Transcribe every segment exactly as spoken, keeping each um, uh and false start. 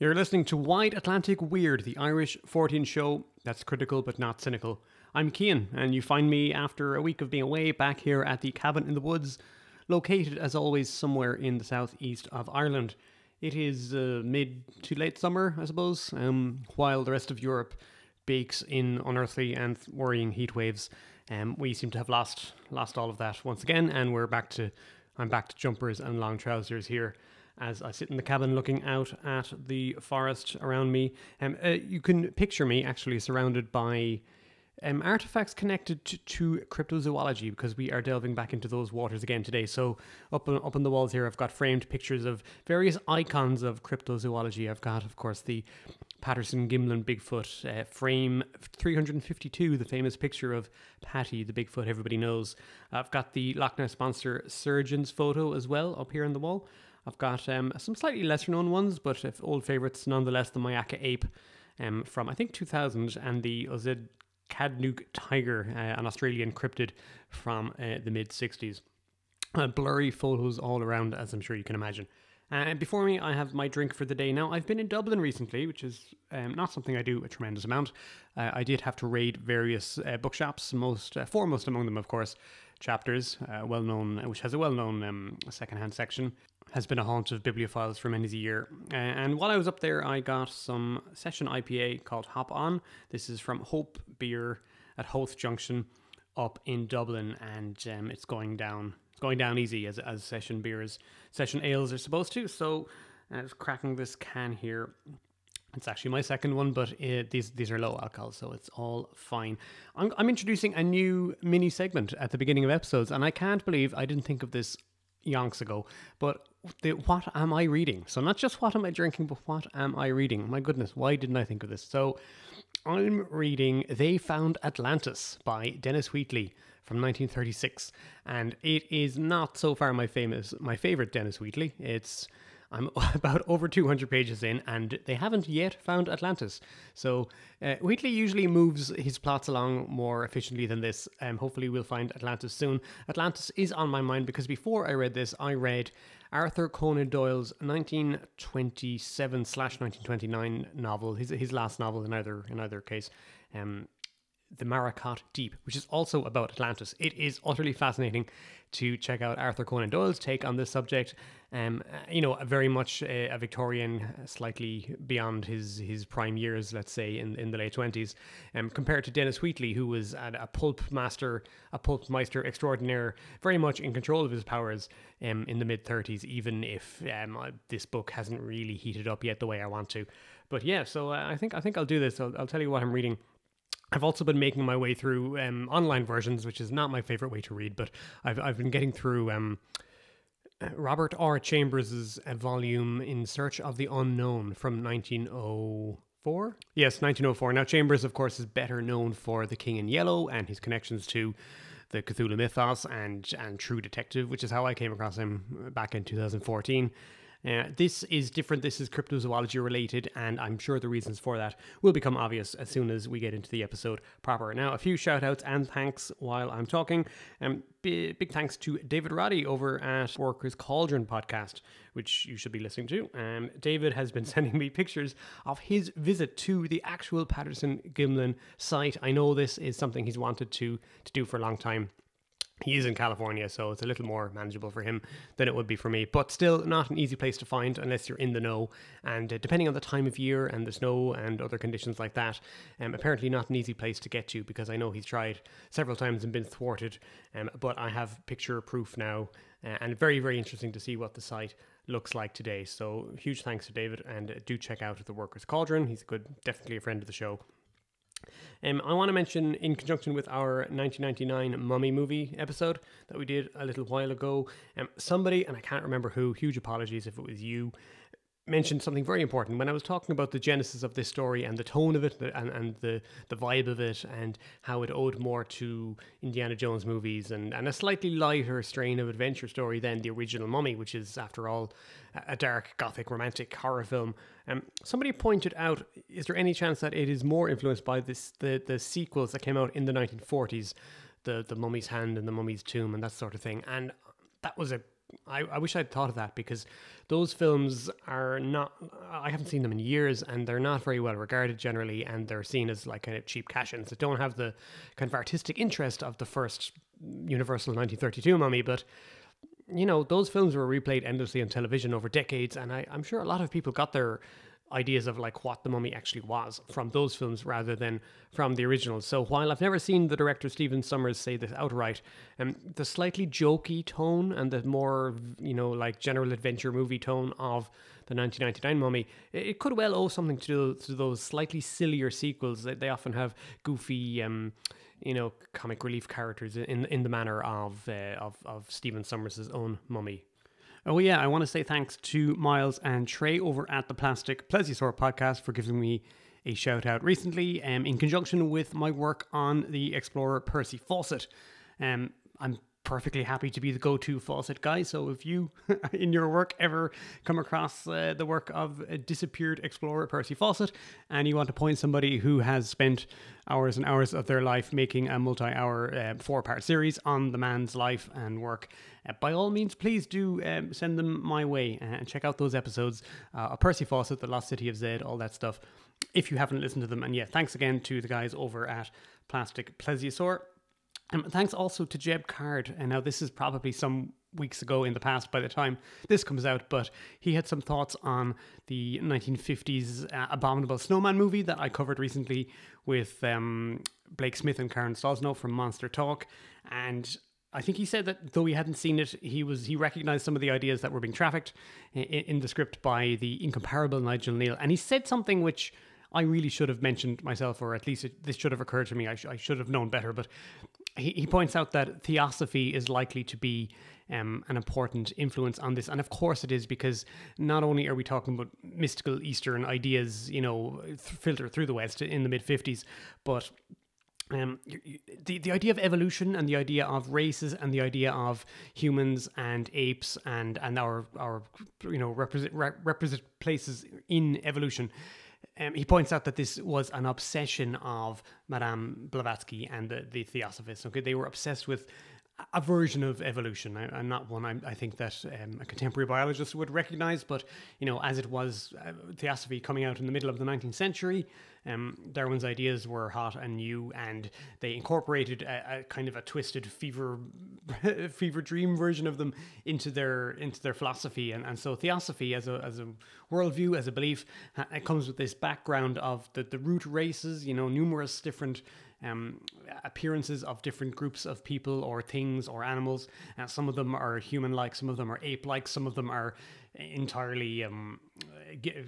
You're listening to Wide Atlantic Weird, the Irish fourteen show that's critical but not cynical. I'm Cian, and you find me after a week of being away back here at the Cabin in the Woods, located as always somewhere in the southeast of Ireland. It is uh, mid to late summer, I suppose, um, while the rest of Europe bakes in unearthly and worrying heat waves. Um, we seem to have lost lost all of that once again, and we're back to I'm back to jumpers and long trousers here. As I sit in the cabin looking out at the forest around me, um, uh, you can picture me actually surrounded by um, artifacts connected to, to cryptozoology, because we are delving back into those waters again today. So up on, up on the walls here, I've got framed pictures of various icons of cryptozoology. I've got, of course, the Patterson-Gimlin Bigfoot, uh, frame three hundred fifty-two, the famous picture of Patty, the Bigfoot everybody knows. I've got the Loch Ness Monster surgeon's photo as well up here on the wall. I've got um, some slightly lesser known ones, but if old favourites nonetheless, the Mayaka ape um, from I think two thousand, and the Ozidcadnuk tiger, uh, an Australian cryptid from uh, the mid sixties. Uh, blurry photos all around, as I'm sure you can imagine. Uh, before me, I have my drink for the day. Now, I've been in Dublin recently, which is um, not something I do a tremendous amount. Uh, I did have to raid various uh, bookshops, most uh, foremost among them, of course, Chapters, uh, well known, which has a well-known um, secondhand section, has been a haunt of bibliophiles for many a year. Uh, and while I was up there, I got some session I P A called Hop On. This is from Hope Beer at Howth Junction, up in Dublin, and um, it's going down. going down easy as as session beers, session ales are supposed to. So I uh, was cracking this can here. It's actually my second one, but it, these these are low alcohol, so it's all fine. I'm, I'm introducing a new mini segment at the beginning of episodes, and I can't believe I didn't think of this yonks ago, but the, what am I reading? So not just what am I drinking, but what am I reading? My goodness, why didn't I think of this? So I'm reading They Found Atlantis by Dennis Wheatley from nineteen thirty-six, and it is not so far my famous my favorite Dennis Wheatley. It's I'm about over two hundred pages in, and they haven't yet found Atlantis. So uh, Wheatley usually moves his plots along more efficiently than this. Um, hopefully we'll find Atlantis soon. Atlantis is on my mind because before I read this, I read Arthur Conan Doyle's nineteen twenty-seven slash nineteen twenty-nine novel, his his last novel in either in either case. Um, The Maracot Deep, which is also about Atlantis. It is utterly fascinating to check out Arthur Conan Doyle's take on this subject. Um, you know, very much a, a Victorian, slightly beyond his his prime years, let's say, in, in the late twenties, um, compared to Dennis Wheatley, who was a, a pulp master, a pulp meister extraordinaire, very much in control of his powers um, in the mid-thirties, even if um, this book hasn't really heated up yet the way I want to. But yeah, so I think, I think I'll do this. I'll, I'll tell you what I'm reading. I've also been making my way through um, online versions, which is not my favorite way to read, but I've I've been getting through um, Robert R. Chambers' volume In Search of the Unknown from nineteen oh four. Yes, nineteen oh four. Now, Chambers, of course, is better known for The King in Yellow and his connections to the Cthulhu mythos and, and True Detective, which is how I came across him back in two thousand fourteen. Uh, this is different. This is cryptozoology related, and I'm sure the reasons for that will become obvious as soon as we get into the episode proper. Now, a few shout outs and thanks while I'm talking. Um, big, big thanks to David Roddy over at Workers Cauldron podcast, which you should be listening to. Um, David has been sending me pictures of his visit to the actual Patterson-Gimlin site. I know this is something he's wanted to, to do for a long time. He is in California, so it's a little more manageable for him than it would be for me, but still not an easy place to find unless you're in the know. And uh, depending on the time of year and the snow and other conditions like that, um, apparently not an easy place to get to, because I know he's tried several times and been thwarted, um, but I have picture proof now, uh, and very, very interesting to see what the site looks like today. So huge thanks to David, and uh, do check out The Workers' Cauldron. He's a good, definitely a friend of the show. Um, I want to mention, in conjunction with our nineteen ninety-nine Mummy movie episode that we did a little while ago, um, somebody, and I can't remember who, huge apologies if it was you, mentioned something very important. When I was talking about the genesis of this story and the tone of it and, and the, the vibe of it and how it owed more to Indiana Jones movies and, and a slightly lighter strain of adventure story than the original Mummy, which is, after all, a dark, gothic, romantic horror film, um, somebody pointed out, is there any chance that it is more influenced by this the, the sequels that came out in the nineteen forties, the, the Mummy's Hand and the Mummy's Tomb and that sort of thing? And that was a I, I wish I'd thought of that, because those films are not, I haven't seen them in years, and they're not very well regarded generally, and they're seen as like kind of cheap cash-ins that don't have the kind of artistic interest of the first Universal nineteen thirty-two Mummy. But you know, those films were replayed endlessly on television over decades, and I, I'm sure a lot of people got their ideas of like what the Mummy actually was from those films rather than from the original. So while I've never seen the director Stephen Sommers say this outright, um, the slightly jokey tone and the more, you know, like general adventure movie tone of the nineteen ninety-nine Mummy, it could well owe something to, to those slightly sillier sequels that they often have goofy, um, you know, comic relief characters in in the manner of uh, of, of Stephen Sommers' own Mummy. Oh yeah, I want to say thanks to Miles and Trey over at the Plastic Plesiosaur podcast for giving me a shout out recently, um, in conjunction with my work on the explorer Percy Fawcett. Um, I'm perfectly happy to be the go-to Fawcett guy, so if you in your work ever come across uh, the work of a disappeared explorer Percy Fawcett and you want to point somebody who has spent hours and hours of their life making a multi-hour uh, four-part series on the man's life and work, uh, by all means please do um, send them my way, and check out those episodes uh, of Percy Fawcett, The Lost City of Zed, all that stuff if you haven't listened to them. And yeah, thanks again to the guys over at Plastic Plesiosaur. Um, thanks also to Jeb Card, and now this is probably some weeks ago in the past by the time this comes out, but he had some thoughts on the nineteen fifties uh, Abominable Snowman movie that I covered recently with um, Blake Smith and Karen Sosnow from Monster Talk, and I think he said that though he hadn't seen it, he was he recognised some of the ideas that were being trafficked in, in the script by the incomparable Nigel Neal, and he said something which I really should have mentioned myself, or at least it, this should have occurred to me. I, sh- I should have known better, but he, he points out that theosophy is likely to be um, an important influence on this. And of course it is, because not only are we talking about mystical Eastern ideas, you know, th- filtered through the West in the mid-fifties, but Um, the, the idea of evolution and the idea of races and the idea of humans and apes and, and our, our, you know, represent, re- represent places in evolution. Um, he points out that this was an obsession of Madame Blavatsky and the, the Theosophists. Okay, they were obsessed with a version of evolution, I, I'm not one I, I think that um, a contemporary biologist would recognise, but you know, as it was uh, theosophy coming out in the middle of the nineteenth century, um, Darwin's ideas were hot and new, and they incorporated a, a kind of a twisted fever fever dream version of them into their into their philosophy, and, and so theosophy as a as a worldview, as a belief, it comes with this background of the, the root races, you know, numerous different Um, appearances of different groups of people or things or animals. Uh, some of them are human-like, some of them are ape-like, some of them are entirely um,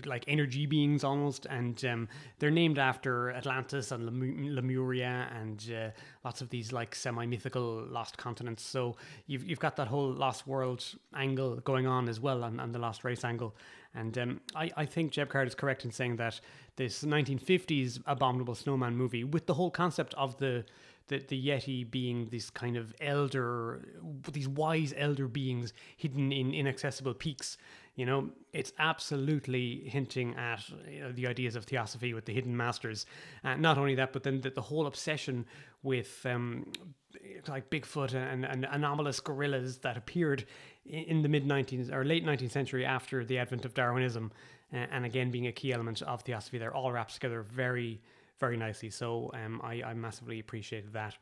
like energy beings almost, and um, they're named after Atlantis and Lem- Lemuria and uh, lots of these like semi-mythical lost continents. So you've you've got that whole lost world angle going on as well, and, and the lost race angle. And um, I, I think Jeb Card is correct in saying that this nineteen fifties Abominable Snowman movie, with the whole concept of the The, the Yeti being this kind of elder, these wise elder beings hidden in inaccessible peaks, you know, it's absolutely hinting at, you know, the ideas of theosophy with the hidden masters. And uh, not only that, but then the, the whole obsession with um, like Bigfoot and, and anomalous gorillas that appeared in the mid-nineteenth or late nineteenth century after the advent of Darwinism, uh, and again being a key element of theosophy. They're all wrapped together very very nicely, so um, I, I massively appreciated that.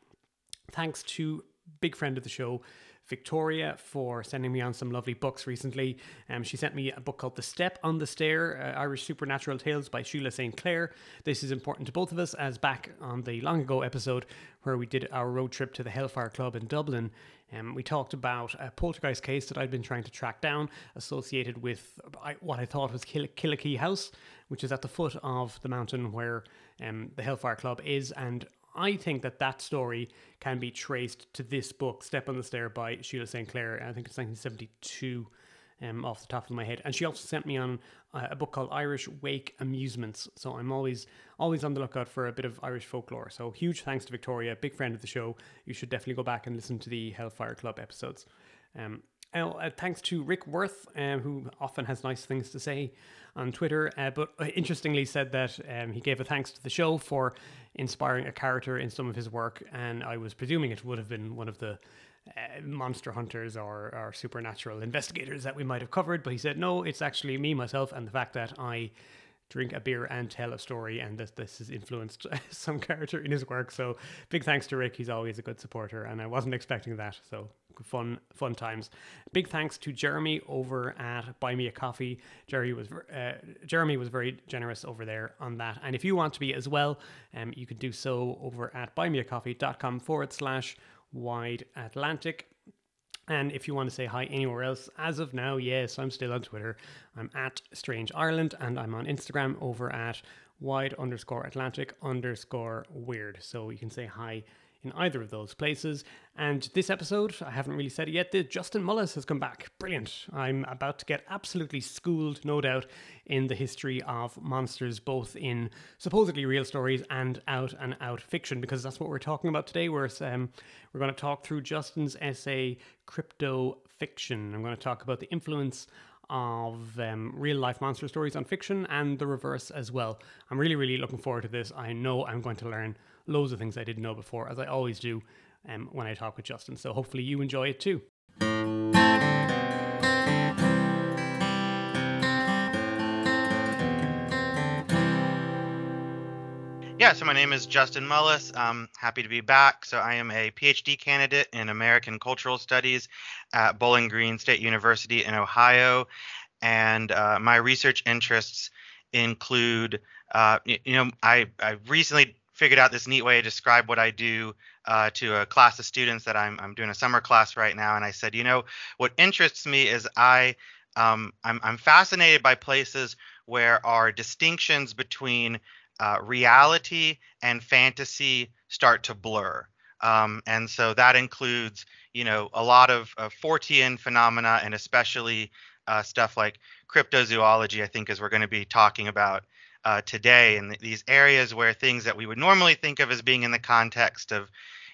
Thanks to big friend of the show, Victoria, for sending me on some lovely books recently. Um, she sent me a book called The Step on the Stair, uh, Irish Supernatural Tales by Sheila Saint Clair. This is important to both of us, as back on the long ago episode where we did our road trip to the Hellfire Club in Dublin, Um, we talked about a poltergeist case that I'd been trying to track down associated with what I thought was Kill- Killikee House, which is at the foot of the mountain where um, the Hellfire Club is. And I think that that story can be traced to this book, Step on the Stair by Sheila Saint Clair. I think it's nineteen seventy-two um, off the top of my head. And she also sent me on uh, a book called Irish Wake Amusements. So I'm always always on the lookout for a bit of Irish folklore. So huge thanks to Victoria, big friend of the show. You should definitely go back and listen to the Hellfire Club episodes. Um, Oh, uh, thanks to Rick Worth, um, who often has nice things to say on Twitter, uh, but interestingly said that um, he gave a thanks to the show for inspiring a character in some of his work, and I was presuming it would have been one of the uh, monster hunters or, or supernatural investigators that we might have covered. But he said, no, it's actually me, myself, and the fact that I drink a beer and tell a story, and that this has influenced some character in his work. So big thanks to Rick. He's always a good supporter, and I wasn't expecting that. So fun, fun times. Big thanks to Jeremy over at Buy Me a Coffee. Jerry was, uh, Jeremy was very generous over there on that. And if you want to be as well, um, you can do so over at buymeacoffee.com forward slash wide Atlantic. And if you want to say hi anywhere else, as of now, yes, I'm still on Twitter. I'm at Strange Ireland, and I'm on Instagram over at wide underscore Atlantic underscore weird. So you can say hi in either of those places. And this episode, I haven't really said it yet, Justin Mullis has come back. Brilliant. I'm about to get absolutely schooled, no doubt, in the history of monsters, both in supposedly real stories and out and out fiction, because that's what we're talking about today. We're, um, we're going to talk through Justin's essay, Crypto Fiction. I'm going to talk about the influence of um, real-life monster stories on fiction and the reverse as well. I'm really, really looking forward to this. I know I'm going to learn loads of things I didn't know before, as I always do um, when I talk with Justin. So hopefully you enjoy it too. Yeah, so my name is Justin Mullis. I'm happy to be back. So I am a PhD candidate in American Cultural Studies at Bowling Green State University in Ohio. And uh, my research interests include, uh, you, you know, I, I recently figured out this neat way to describe what I do uh, to a class of students that I'm, I'm doing a summer class right now. And I said, you know, what interests me is I, um, I'm, I'm fascinated by places where our distinctions between Uh, reality and fantasy start to blur. Um, and so that includes, you know, a lot of uh, Fortean phenomena, and especially uh, stuff like cryptozoology, I think, is we're going to be talking about uh, today. And th- these areas where things that we would normally think of as being in the context of,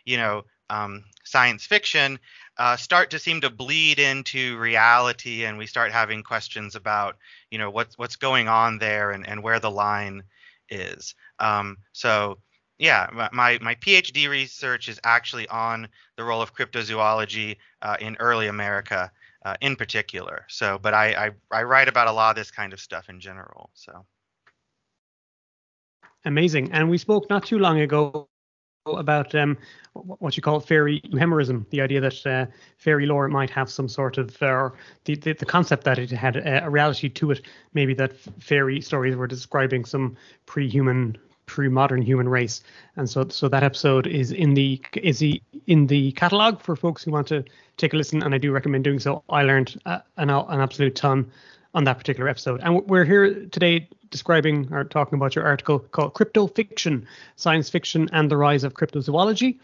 you know, um, science fiction uh, start to seem to bleed into reality. And we start having questions about, you know, what's, what's going on there and, and where the line is. Um, so yeah, my, my PhD research is actually on the role of cryptozoology uh, in early America uh, in particular. So, but I, I, I write about a lot of this kind of stuff in general. So. Amazing. And we spoke not too long ago about um, what you call fairy euhemerism, the idea that uh, fairy lore might have some sort of, uh, the, the the concept that it had a, a reality to it, maybe that fairy stories were describing some pre-human, pre-modern human race, and so so that episode is in the is the in the catalog for folks who want to take a listen, and I do recommend doing so. I learned uh, an an absolute ton on that particular episode. And we're here today describing or talking about your article called Crypto Fiction, Science Fiction and the Rise of Cryptozoology.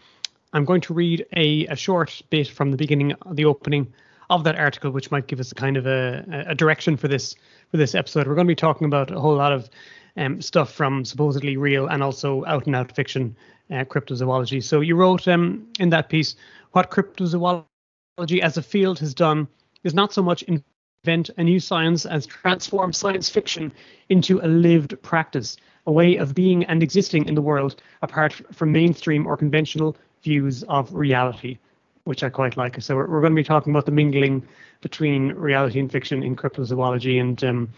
I'm going to read a, a short bit from the beginning, the opening of that article, which might give us a kind of a, a direction for this for this episode. We're going to be talking about a whole lot of um, stuff from supposedly real and also out and out fiction, uh, cryptozoology. So you wrote um, in that piece, what cryptozoology as a field has done is not so much in invent a new science as transform science fiction into a lived practice, a way of being and existing in the world apart from mainstream or conventional views of reality, which I quite like. So we're, we're going to be talking about the mingling between reality and fiction in cryptozoology. And um,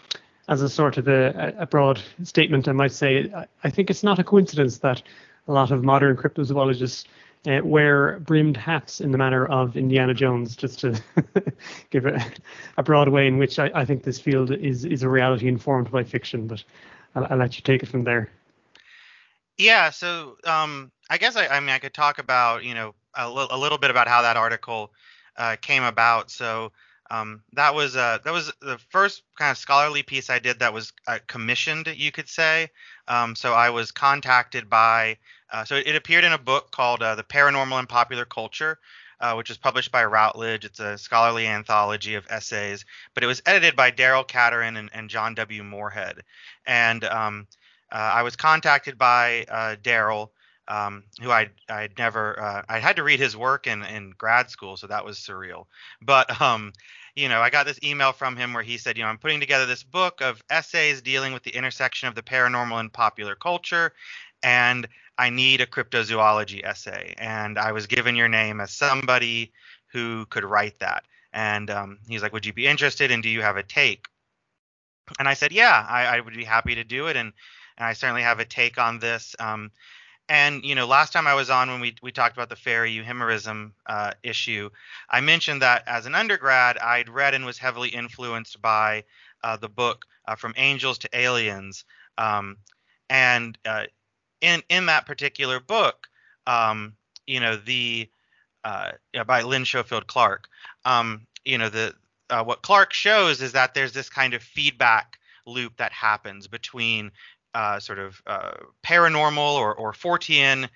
as a sort of a, a broad statement, I might say, I, I think it's not a coincidence that a lot of modern cryptozoologists Uh, wear brimmed hats in the manner of Indiana Jones, just to give a, a broad way in which I, I think this field is is a reality informed by fiction, but I'll, I'll let you take it from there. Yeah, so um, I guess I, I mean I could talk about, you know, a, l- a little bit about how that article uh, came about. So um, that was uh, that was the first kind of scholarly piece I did that was uh, commissioned, you could say. Um, so I was contacted by. Uh, so it appeared in a book called uh, The Paranormal and Popular Culture, uh, which was published by Routledge. It's a scholarly anthology of essays, but it was edited by Daryl Katterin and, and John W. Moorhead. And um, uh, I was contacted by uh, Daryl, um, who I I'd never uh, I had to read his work in, in grad school, so that was surreal. But um, you know, I got this email from him where he said, you know, I'm putting together this book of essays dealing with the intersection of the paranormal and popular culture, and I need a cryptozoology essay, and I was given your name as somebody who could write that. And um, he's like, would you be interested, and do you have a take? And I said, yeah, I, I would be happy to do it. And, and I certainly have a take on this. Um, and, you know, last time I was on, when we, we talked about the fair euhemerism uh, issue, I mentioned that as an undergrad, I'd read and was heavily influenced by uh, the book uh, From Angels to Aliens. Um, and uh, in, in that particular book, um, you know, the uh, by Lynn Schofield Clark, um, you know, the Uh, what Clark shows is that there's this kind of feedback loop that happens between uh, sort of uh, paranormal or, or Fortean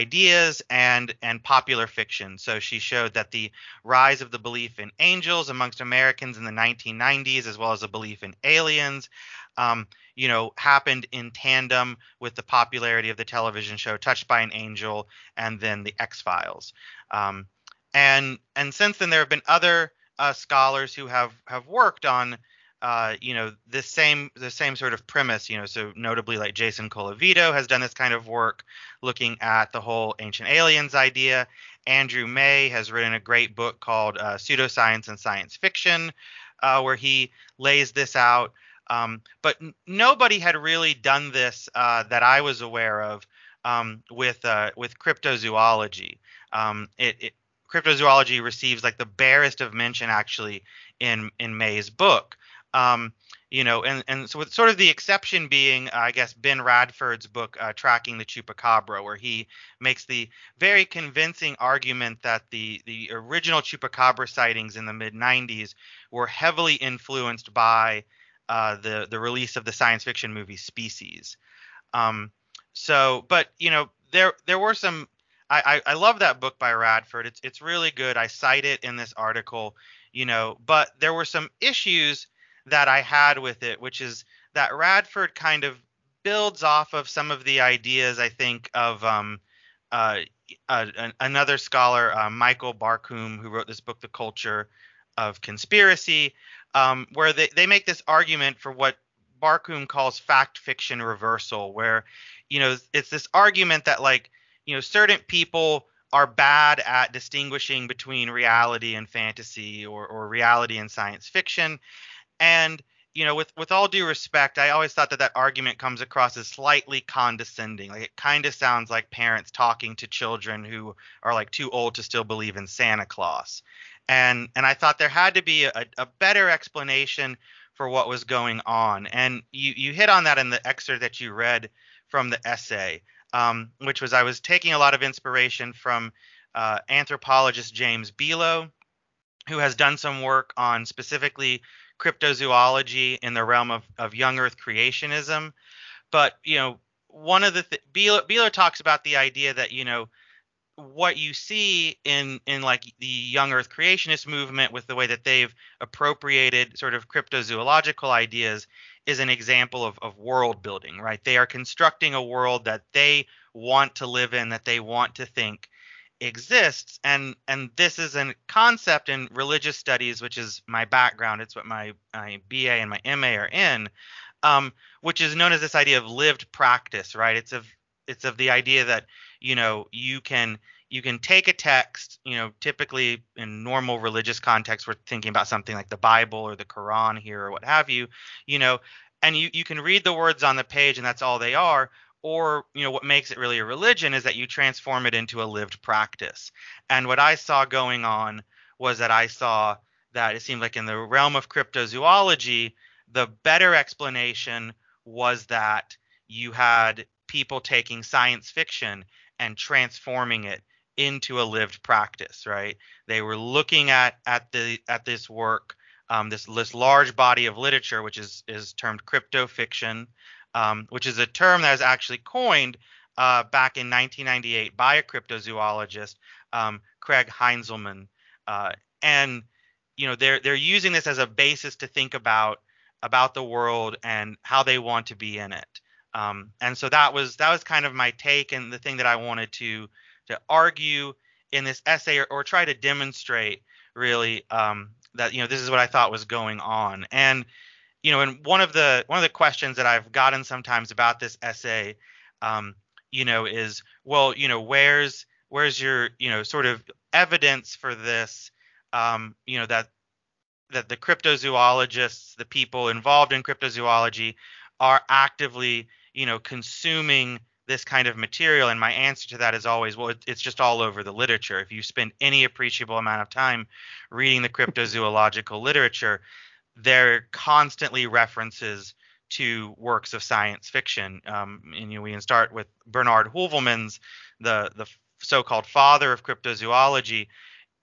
ideas and and popular fiction. So she showed that the rise of the belief in angels amongst Americans in the nineteen nineties, as well as a belief in aliens, um, you know, happened in tandem with the popularity of the television show Touched by an Angel and then The X-Files. Um, and and since then, there have been other Uh, scholars who have have worked on, uh, you know, this same the same sort of premise, you know, so notably like Jason Colavito has done this kind of work looking at the whole ancient aliens idea. Andrew May has written a great book called uh, Pseudoscience and Science Fiction, uh, where he lays this out. Um, but n- nobody had really done this uh, that I was aware of um, with uh, with cryptozoology. Um, it, it Cryptozoology receives like the barest of mention, actually, in in May's book, um, you know, and and so with sort of the exception being, uh, I guess, Ben Radford's book, uh, Tracking the Chupacabra, where he makes the very convincing argument that the the original chupacabra sightings in the mid nineties were heavily influenced by uh, the the release of the science fiction movie Species. Um, so, but you know, there there were some. I, I love that book by Radford. It's it's really good. I cite it in this article, you know, but there were some issues that I had with it, which is that Radford kind of builds off of some of the ideas, I think, of um, uh, uh, another scholar, uh, Michael Barkum, who wrote this book, The Culture of Conspiracy, um, where they, they make this argument for what Barkum calls fact fiction reversal, where, you know, it's this argument that like, you know, certain people are bad at distinguishing between reality and fantasy or, or reality and science fiction. And, you know, with, with all due respect, I always thought that that argument comes across as slightly condescending. Like it kind of sounds like parents talking to children who are like too old to still believe in Santa Claus. And and I thought there had to be a, a better explanation for what was going on. And you, you hit on that in the excerpt that you read from the essay. Um, which was I was taking a lot of inspiration from uh, anthropologist James Below, who has done some work on specifically cryptozoology in the realm of, of young Earth creationism. But, you know, one of the th- Below, Below talks about the idea that, you know, what you see in in like the young Earth creationist movement with the way that they've appropriated sort of cryptozoological ideas is an example of, of world building, right? They are constructing a world that they want to live in, that they want to think exists. And and this is a concept in religious studies, which is my background. It's what my, my B A and my M A are in, um, which is known as this idea of lived practice, right? It's of it's of the idea that, you know, you can you can take a text, you know, typically in normal religious context, we're thinking about something like the Bible or the Quran here or what have you, you know, and you, you can read the words on the page and that's all they are. Or, you know, what makes it really a religion is that you transform it into a lived practice. And what I saw going on was that I saw that it seemed like in the realm of cryptozoology, the better explanation was that you had people taking science fiction and transforming it into a lived practice, right? They were looking at at the at this work, um, this this large body of literature, which is is termed cryptofiction, um, which is a term that was actually coined uh, back in nineteen ninety-eight by a cryptozoologist, um, Craig Heinzelman, uh, and you know they're they're using this as a basis to think about about the world and how they want to be in it. Um, and so that was that was kind of my take and the thing that I wanted to to argue in this essay or, or try to demonstrate really um, that, you know, this is what I thought was going on. And, you know, and one of the one of the questions that I've gotten sometimes about this essay, um, you know, is, well, you know, where's where's your, you know, sort of evidence for this? um, you know, that that the cryptozoologists, the people involved in cryptozoology, are actively, you know, consuming this kind of material. And my answer to that is always, well, it's just all over the literature. If you spend any appreciable amount of time reading the cryptozoological literature, there are constantly references to works of science fiction. Um, and you know, we can start with Bernard Heuvelmans, the the so-called father of cryptozoology,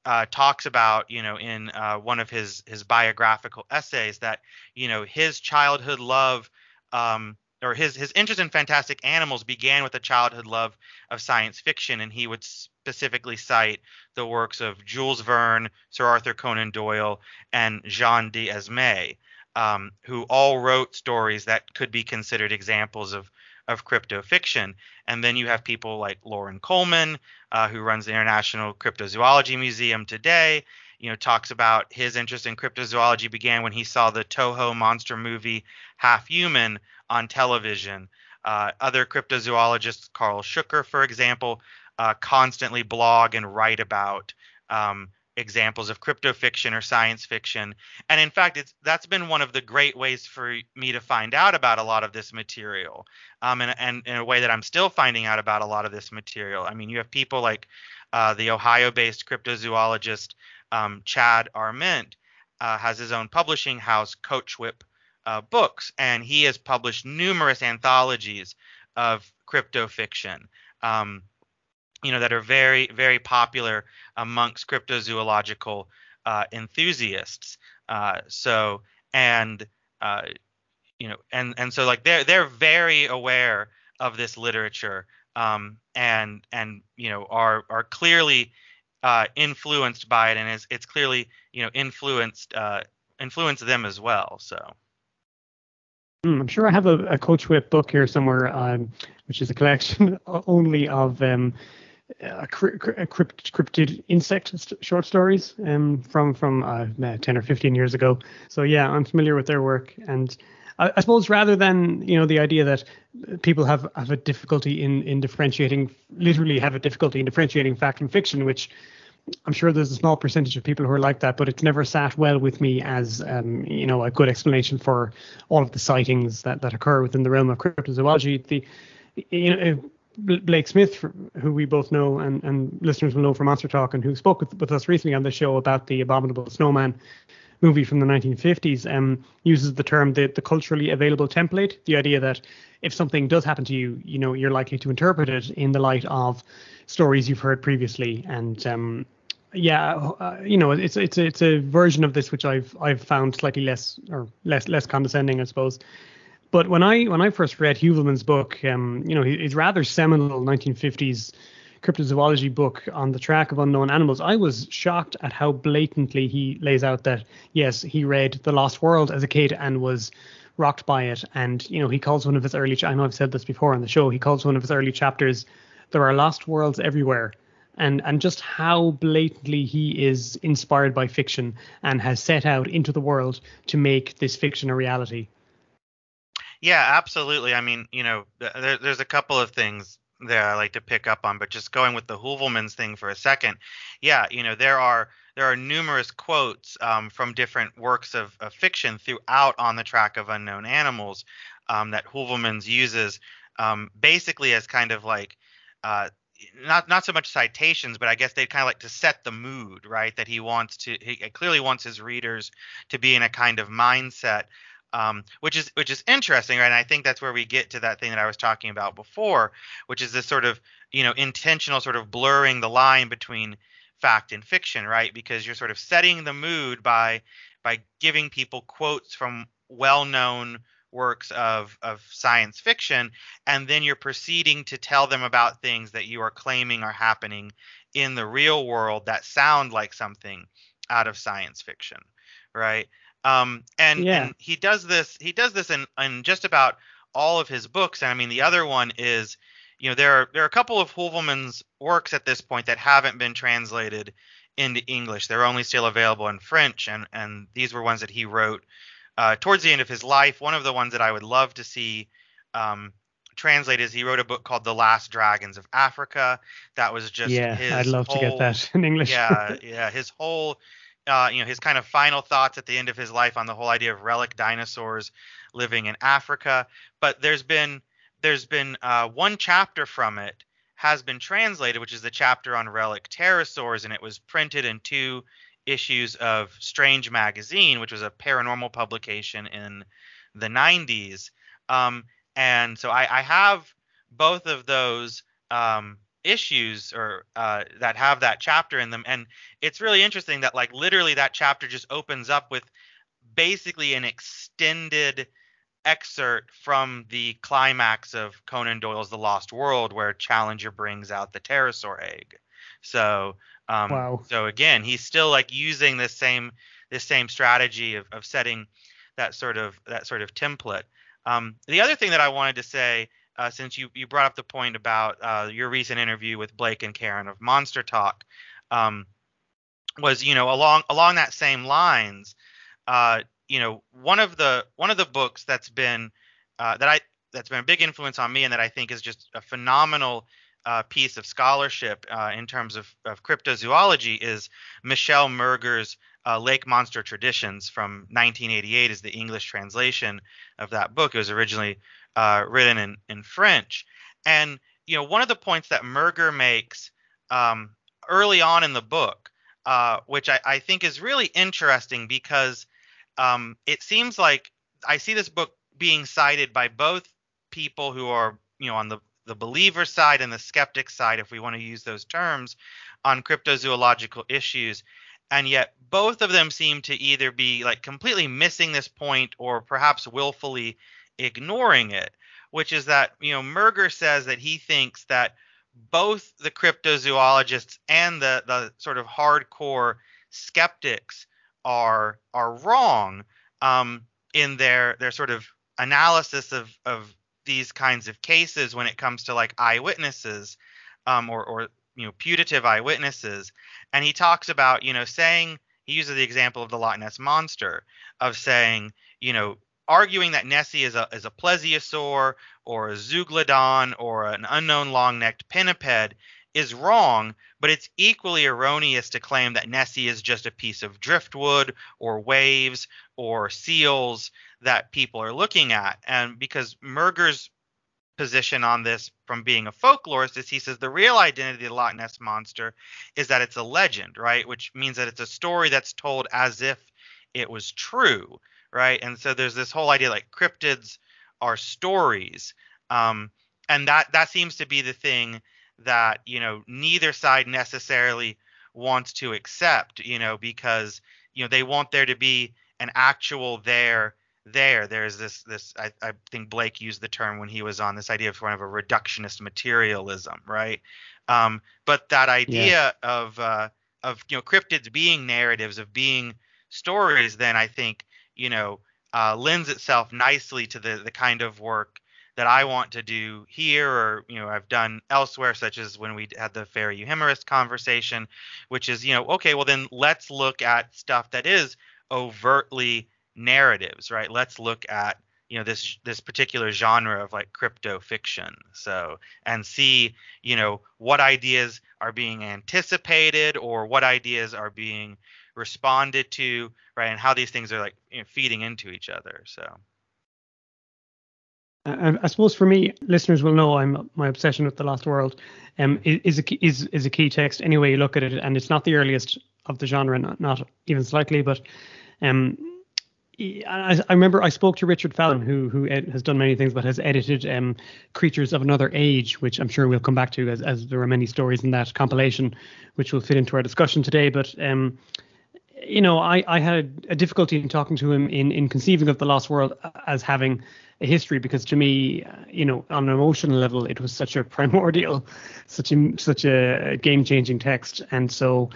uh, talks about, you know, in uh, one of his his biographical essays that, you know, his childhood love um, or his his interest in fantastic animals began with a childhood love of science fiction, and he would specifically cite the works of Jules Verne, Sir Arthur Conan Doyle, and Jean Desmarais, um, who all wrote stories that could be considered examples of of crypto fiction. And then you have people like Lauren Coleman, uh, who runs the International Cryptozoology Museum today, you know, talks about his interest in cryptozoology began when he saw the Toho monster movie Half Human on television. Uh, other cryptozoologists, Carl Schucker, for example, uh, constantly blog and write about um, examples of crypto fiction or science fiction. And in fact, it's that's been one of the great ways for me to find out about a lot of this material, um, and, and in a way that I'm still finding out about a lot of this material. I mean, you have people like uh, the Ohio-based cryptozoologist um, Chad Arment uh, has his own publishing house, Coach Whip uh, Books, and he has published numerous anthologies of crypto fiction, Um you know, that are very, very popular amongst cryptozoological uh, enthusiasts. Uh, so, and, uh, you know, and, and so like they're, they're very aware of this literature, um, and, and, you know, are, are clearly uh, influenced by it. And it's, it's clearly, you know, influenced, uh, influenced them as well. So. I'm sure I have a, a Coach Whip book here somewhere, um, which is a collection only of, um, Uh, crypt, crypt, cryptid insect st- short stories um, from from uh, ten or fifteen years ago. So yeah, I'm familiar with their work, and I, I suppose rather than, you know, the idea that people have, have a difficulty in in differentiating, literally have a difficulty in differentiating fact and fiction, which I'm sure there's a small percentage of people who are like that, but it's never sat well with me as, um, you know, a good explanation for all of the sightings that that occur within the realm of cryptozoology. The, you know, Blake Smith, who we both know and, and listeners will know from Monster Talk, and who spoke with, with us recently on the show about the Abominable Snowman movie from the nineteen fifties, um, uses the term the, the culturally available template, the idea that if something does happen to you, you know, you're likely to interpret it in the light of stories you've heard previously. And um, yeah, uh, you know, it's it's it's a version of this which I've I've found slightly less or less less condescending, I suppose. But when I when I first read Heuvelmans' book, um, you know, his rather seminal nineteen fifties cryptozoology book On the Track of Unknown Animals, I was shocked at how blatantly he lays out that, yes, he read The Lost World as a kid and was rocked by it. And, you know, he calls one of his early, I know I've said this before on the show, he calls one of his early chapters, "There Are Lost Worlds Everywhere." And and just how blatantly he is inspired by fiction and has set out into the world to make this fiction a reality. Yeah, absolutely. I mean, you know, there, there's a couple of things there I like to pick up on, but just going with the Heuvelmans thing for a second. Yeah, you know, there are there are numerous quotes um, from different works of, of fiction throughout On the Track of Unknown Animals um, that Heuvelmans uses um, basically as kind of like uh, not not so much citations, but I guess they kind of like to set the mood, right? That he wants to he clearly wants his readers to be in a kind of mindset. Um, which is which is interesting, right? And I think that's where we get to that thing that I was talking about before, which is this sort of, you know, intentional sort of blurring the line between fact and fiction, right? Because you're sort of setting the mood by by giving people quotes from well-known works of of science fiction, and then you're proceeding to tell them about things that you are claiming are happening in the real world that sound like something out of science fiction, right? Um, and, yeah. and he does this, he does this in, in just about all of his books. And I mean, the other one is, you know, there are, there are a couple of Heuvelmans' works at this point that haven't been translated into English. They're only still available in French. And, and these were ones that he wrote, uh, towards the end of his life. One of the ones that I would love to see, um, translated is he wrote a book called The Last Dragons of Africa. That was just, yeah, his I'd love whole, to get that in English. yeah. Yeah. His whole uh, you know, his kind of final thoughts at the end of his life on the whole idea of relic dinosaurs living in Africa. But there's been there's been uh, one chapter from it has been translated, which is the chapter on relic pterosaurs, and it was printed in two issues of Strange Magazine, which was a paranormal publication in the nineties. Um, and so I, I have both of those um, issues or uh, that have that chapter in them. And it's really interesting that, like, literally that chapter just opens up with basically an extended excerpt from the climax of Conan Doyle's The Lost World, where Challenger brings out the pterosaur egg. So um, wow. So again, he's still like using this same this same strategy of, of setting that sort of that sort of template. Um, the other thing that I wanted to say, uh, since you, you brought up the point about uh, your recent interview with Blake and Karen of Monster Talk, um, was, you know, along along that same lines, uh, you know, one of the one of the books that's been uh, that I that's been a big influence on me, and that I think is just a phenomenal Uh, piece of scholarship uh, in terms of, of cryptozoology is Michel Merger's uh, Lake Monster Traditions from nineteen eighty-eight is the English translation of that book. It was originally uh, written in, in French. And, you know, one of the points that Merger makes um, early on in the book, uh, which I, I think is really interesting because um, it seems like I see this book being cited by both people who are, you know, on the the believer side and the skeptic side, if we want to use those terms, on cryptozoological issues. And yet both of them seem to either be like completely missing this point or perhaps willfully ignoring it, which is that, you know, Merger says that he thinks that both the cryptozoologists and the, the sort of hardcore skeptics are are wrong um, in their their sort of analysis of of these kinds of cases when it comes to like eyewitnesses um, or, or, you know, putative eyewitnesses. And he talks about, you know, saying, he uses the example of the Loch Ness Monster, of saying, you know, arguing that Nessie is a, is a plesiosaur or a zeuglodon or an unknown long-necked pinniped is wrong, but it's equally erroneous to claim that Nessie is just a piece of driftwood or waves or seals that people are looking at. And because Merger's position on this, from being a folklorist, is he says the real identity of the Loch Ness Monster is that it's a legend, right? Which means that it's a story that's told as if it was true, right? And so there's this whole idea like cryptids are stories. Um, and that, that seems to be the thing that, you know, neither side necessarily wants to accept, you know, because, you know, they want there to be an actual there there. There's this, this I, I think Blake used the term when he was on, this idea of kind of a reductionist materialism, right? Um, but that idea yeah. of, uh, of, you know, cryptids being narratives, of being stories, then I think, you know, uh, lends itself nicely to the the kind of work that I want to do here, or, you know, I've done elsewhere, such as when we had the fairy euhemerist conversation, which is, you know, okay, well then let's look at stuff that is overtly narratives, right? Let's look at, you know, this, this particular genre of like crypto fiction. So, and see, you know, what ideas are being anticipated or what ideas are being responded to, right? And how these things are like, you know, feeding into each other. So. I, I suppose for me, listeners will know I'm my obsession with The Lost World um, is, a, is, is a key text any way you look at it. And it's not the earliest of the genre, not, not even slightly, but um, I, I remember I spoke to Richard Fallon, who who ed, has done many things, but has edited um, Creatures of Another Age, which I'm sure we'll come back to as, as there are many stories in that compilation, which will fit into our discussion today. But um, you know, I, I had a difficulty in talking to him in, in conceiving of The Lost World as having a history, because to me, you know, on an emotional level, it was such a primordial, such a such a game-changing text. And so,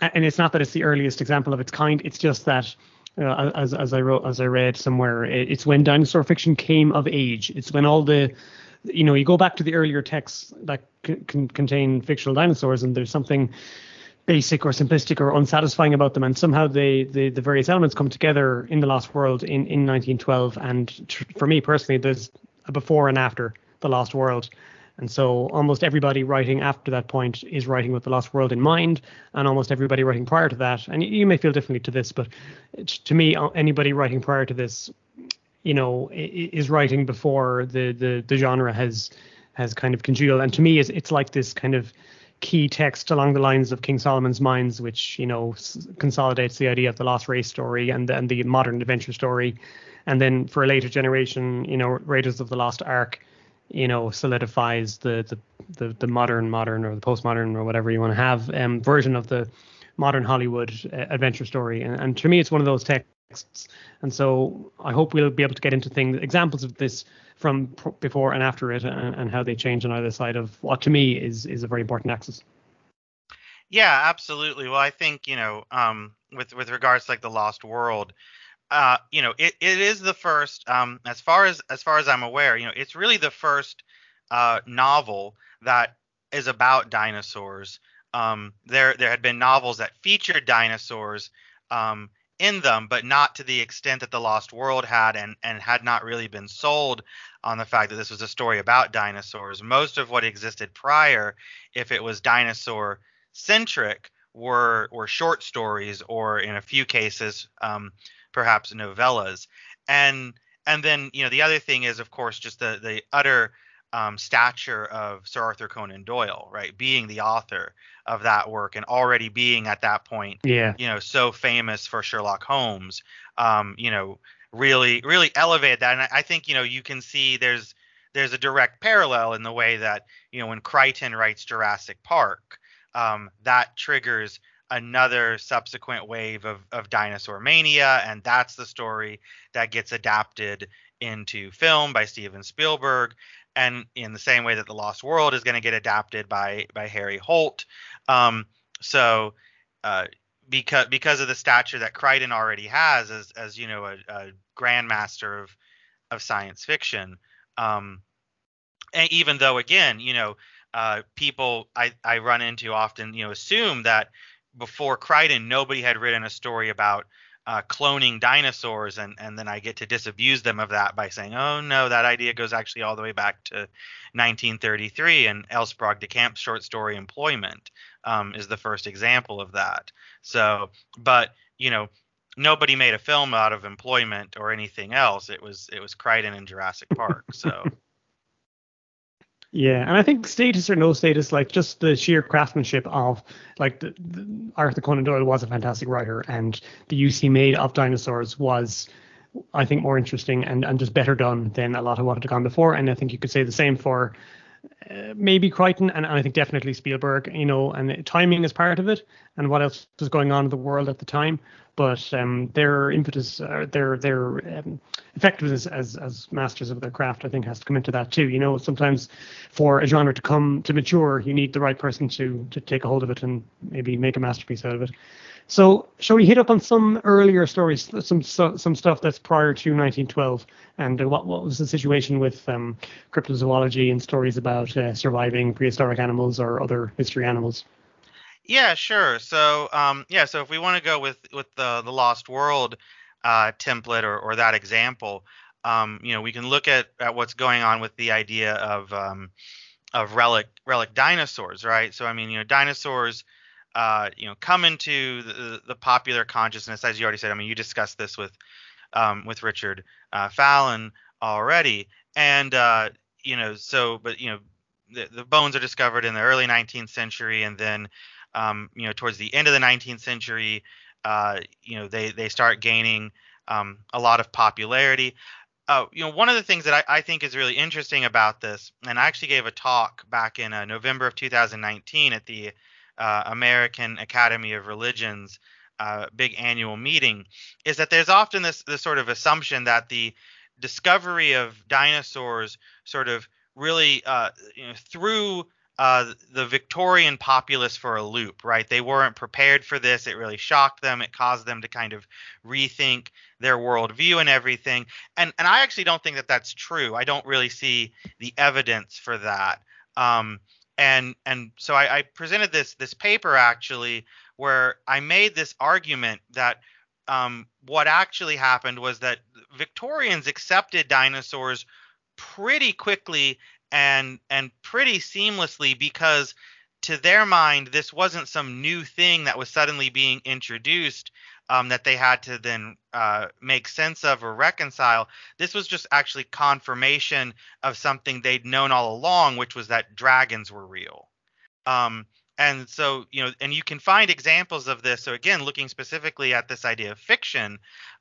and it's not that it's the earliest example of its kind. It's just that, uh, as as I wrote, as I read somewhere, it's when dinosaur fiction came of age. It's when all the, you know, you go back to the earlier texts that c- can contain fictional dinosaurs, and there's something basic or simplistic or unsatisfying about them, and somehow they, the the various elements come together in The Lost World in, in nineteen twelve. And tr- for me personally, there's a before and after The Lost World, And so almost everybody writing after that point is writing with The Lost World in mind, and almost everybody writing prior to that, and you may feel differently to this, but to me, anybody writing prior to this, you know, is writing before the the, the genre has has kind of congealed. And to me, it's, it's like this kind of key text along the lines of King Solomon's Mines, which, you know, s- consolidates the idea of the lost race story and, and the modern adventure story. And then for a later generation, you know, Raiders of the Lost Ark, you know, solidifies the the the, the modern modern or the postmodern or whatever you want to have um, version of the modern Hollywood uh, adventure story. And, and to me, it's one of those texts. And so I hope we'll be able to get into things, examples of this from pr- before and after it, and, and how they change on either side of what to me is is a very important axis. Yeah, absolutely. Well, I think, you know, um, with with regards to like The Lost World, Uh, you know, it, it is the first, um, as far as as far as I'm aware, you know, it's really the first uh, novel that is about dinosaurs. Um, there there had been novels that featured dinosaurs um, in them, but not to the extent that The Lost World had, and, and had not really been sold on the fact that this was a story about dinosaurs. Most of what existed prior, if it was dinosaur centric, were were short stories, or in a few cases, um, perhaps novellas. And and then, you know, the other thing is, of course, just the, the utter um, stature of Sir Arthur Conan Doyle, right, being the author of that work and already being at that point, yeah. you know, so famous for Sherlock Holmes, um, you know, really, really elevated that. And I, I think, you know, you can see there's there's a direct parallel in the way that, you know, when Crichton writes Jurassic Park, um, that triggers another subsequent wave of, of dinosaur mania, and that's the story that gets adapted into film by Steven Spielberg, and in the same way that The Lost World is going to get adapted by by Harry Holt. Um, so uh, because because of the stature that Crichton already has as as you know a, a grandmaster of of science fiction, um, and even though again you know uh, people I I run into often you know assume that before Crichton, nobody had written a story about uh, cloning dinosaurs, and, and then I get to disabuse them of that by saying, oh, no, that idea goes actually all the way back to nineteen thirty-three, and Elsbrog de Camp's short story Employment um, is the first example of that. So, but, you know, nobody made a film out of Employment or anything else. It was it was Crichton and Jurassic Park, so... Yeah, and I think status or no status, like just the sheer craftsmanship of like the, the Arthur Conan Doyle was a fantastic writer, and the use he made of dinosaurs was, I think, more interesting and, and just better done than a lot of what had gone before. And I think you could say the same for uh, maybe Crichton and, and I think definitely Spielberg, you know, and timing is part of it and what else was going on in the world at the time. But um, their impetus, uh, their their um, effectiveness as as masters of their craft, I think, has to come into that too. You know, sometimes for a genre to come to mature, you need the right person to to take a hold of it and maybe make a masterpiece out of it. So, shall we hit up on some earlier stories, some so, some stuff that's prior to nineteen twelve, and uh, what what was the situation with um, cryptozoology and stories about uh, surviving prehistoric animals or other history animals? Yeah, sure. So, um, yeah, so if we want to go with with the the Lost World uh, template or, or that example, um, you know, we can look at, at what's going on with the idea of um, of relic relic dinosaurs, right? So, I mean, you know, dinosaurs, uh, you know, come into the, the popular consciousness, as you already said. I mean, you discussed this with um, with Richard uh, Fallon already, and uh, you know, so but you know, the, the bones are discovered in the early nineteenth century, and then Um, you know, towards the end of the nineteenth century, uh, you know, they, they start gaining um, a lot of popularity. Uh, you know, one of the things that I, I think is really interesting about this, and I actually gave a talk back in uh, November of two thousand nineteen at the uh, American Academy of Religions uh, big annual meeting, is that there's often this, this sort of assumption that the discovery of dinosaurs sort of really uh, you know, threw Uh, the Victorian populace for a loop, right? They weren't prepared for this. It really shocked them. It caused them to kind of rethink their worldview and everything. And and I actually don't think that that's true. I don't really see the evidence for that. Um, and and so I, I presented this this paper actually, where I made this argument that um, what actually happened was that Victorians accepted dinosaurs pretty quickly and and pretty seamlessly, because to their mind, this wasn't some new thing that was suddenly being introduced um, that they had to then uh, make sense of or reconcile. This was just actually confirmation of something they'd known all along, which was that dragons were real. Um, and so, you know, and you can find examples of this. So again, looking specifically at this idea of fiction.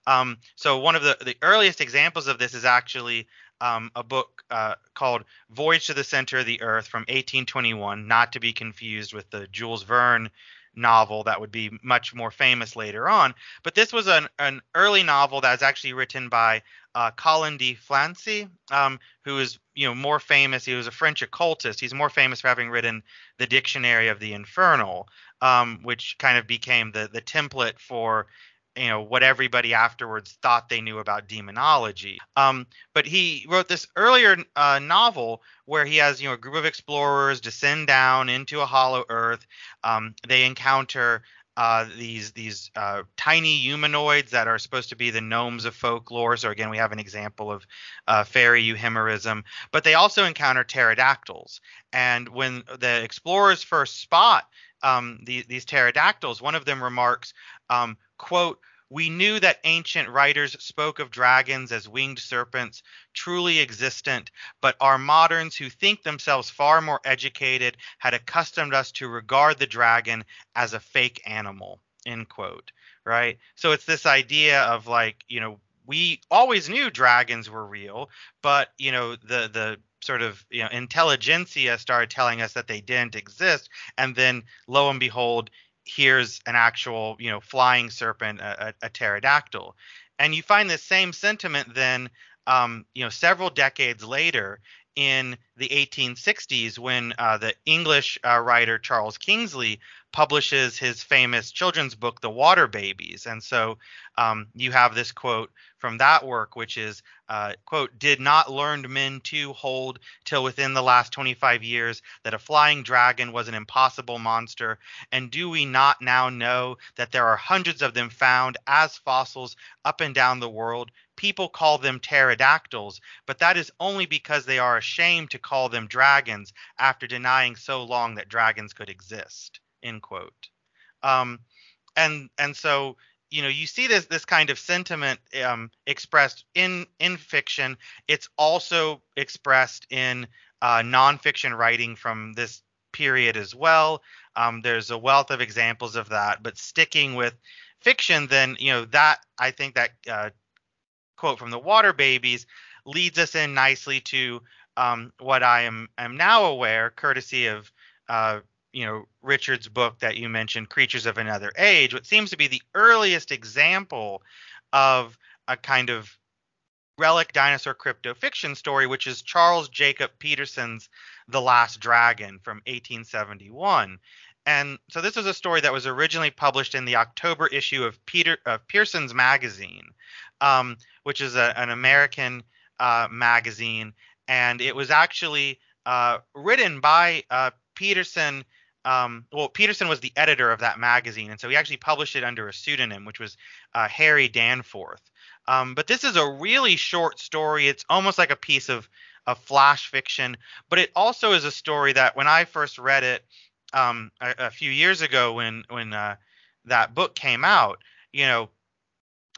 Um, so one of the, the earliest examples of this is actually Um, a book uh, called Voyage to the Center of the Earth from eighteen twenty-one, not to be confused with the Jules Verne novel that would be much more famous later on. But this was an, an early novel that was actually written by uh, Colin de Flancy, um, who is you know more famous. He was a French occultist. He's more famous for having written the Dictionary of the Infernal, um, which kind of became the the template for you know, what everybody afterwards thought they knew about demonology. Um, but he wrote this earlier uh, novel where he has, you know, a group of explorers descend down into a hollow earth. Um, they encounter uh, these these uh, tiny humanoids that are supposed to be the gnomes of folklore. So again, we have an example of uh, fairy euhemerism. But they also encounter pterodactyls. And when the explorers first spot um, the, these pterodactyls, one of them remarks, um, quote, "We knew that ancient writers spoke of dragons as winged serpents, truly existent, but our moderns who think themselves far more educated had accustomed us to regard the dragon as a fake animal," end quote, right? So it's this idea of like, you know, we always knew dragons were real, but, you know, the the sort of, you know, intelligentsia started telling us that they didn't exist. And then lo and behold, here's an actual, you know, flying serpent, a, a pterodactyl. And you find the same sentiment then, um, you know, several decades later in the eighteen sixties when uh, the English uh, writer Charles Kingsley publishes his famous children's book, The Water Babies. And so um, you have this quote from that work, which is, uh, quote, "Did not learned men too hold till within the last twenty-five years that a flying dragon was an impossible monster? And do we not now know that there are hundreds of them found as fossils up and down the world? People call them pterodactyls, but that is only because they are ashamed to call them dragons after denying so long that dragons could exist," end quote. Um, and and so, you know, you see this this kind of sentiment um, expressed in in fiction. It's also expressed in uh, nonfiction writing from this period as well. Um, there's a wealth of examples of that. But sticking with fiction, then, you know, that I think that uh, quote from The Water Babies leads us in nicely to um, what I am am now aware, courtesy of uh, you know, Richard's book that you mentioned, Creatures of Another Age, what seems to be the earliest example of a kind of relic dinosaur cryptofiction story, which is Charles Jacob Peterson's The Last Dragon from eighteen seventy-one. And so this is a story that was originally published in the October issue of Peter of Pearson's Magazine, um, which is a, an American uh, magazine. And it was actually uh, written by uh, Peterson. Um, well, Peterson was the editor of that magazine, and so he actually published it under a pseudonym, which was uh, Harry Danforth. Um, but this is a really short story. It's almost like a piece of, of flash fiction, but it also is a story that when I first read it, Um, a, a few years ago when when uh, that book came out, you know,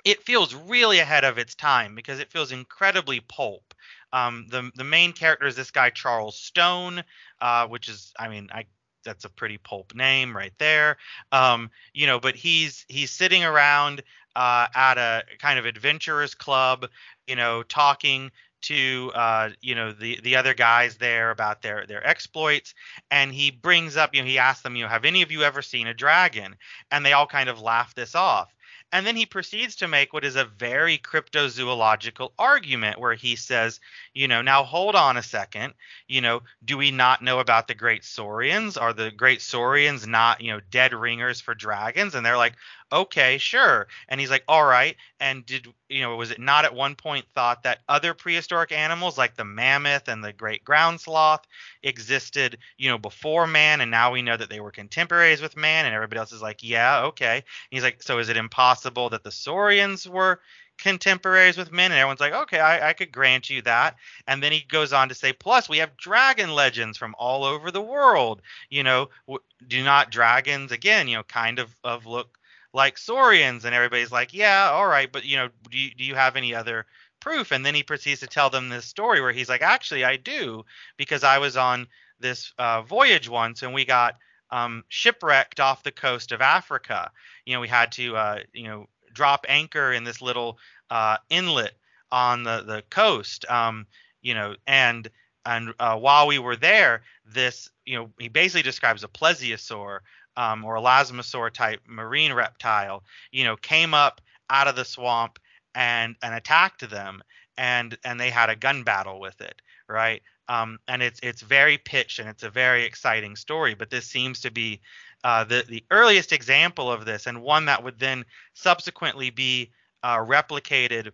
it feels really ahead of its time because it feels incredibly pulp. Um, the the main character is this guy Charles Stone, uh, which is, I mean, I that's a pretty pulp name right there. Um, you know, but he's he's sitting around uh, at a kind of adventurers club, you know, talking to uh, you know the the other guys there about their their exploits, and he brings up, you know he asks them, you know have any of you ever seen a dragon? And they all kind of laugh this off, and then he proceeds to make what is a very cryptozoological argument where he says, you know now hold on a second, you know do we not know about the great saurians? Are the great saurians not you know dead ringers for dragons? And they're like, okay, sure. And he's like, all right. And did, you know, was it not at one point thought that other prehistoric animals like the mammoth and the great ground sloth existed, you know, before man? And now we know that they were contemporaries with man. And everybody else is like, yeah, okay. And he's like, so is it impossible that the saurians were contemporaries with men, and everyone's like, okay, I, I could grant you that. And then he goes on to say, plus we have dragon legends from all over the world. You know, w- do not dragons, again, you know, kind of, of look like saurians. And everybody's like, yeah, all right, but, you know, do you, do you have any other proof? And then he proceeds to tell them this story where he's like, actually, I do, because I was on this uh, voyage once and we got um, shipwrecked off the coast of Africa. You know, we had to, uh, you know, drop anchor in this little uh, inlet on the, the coast, um, you know, and and uh, while we were there, this, you know, he basically describes a plesiosaur um, or a elasmosaur type marine reptile, you know, came up out of the swamp and and attacked them, and and they had a gun battle with it, right? Um, and it's it's very pitched and it's a very exciting story, but this seems to be Uh, the, the earliest example of this, and one that would then subsequently be uh, replicated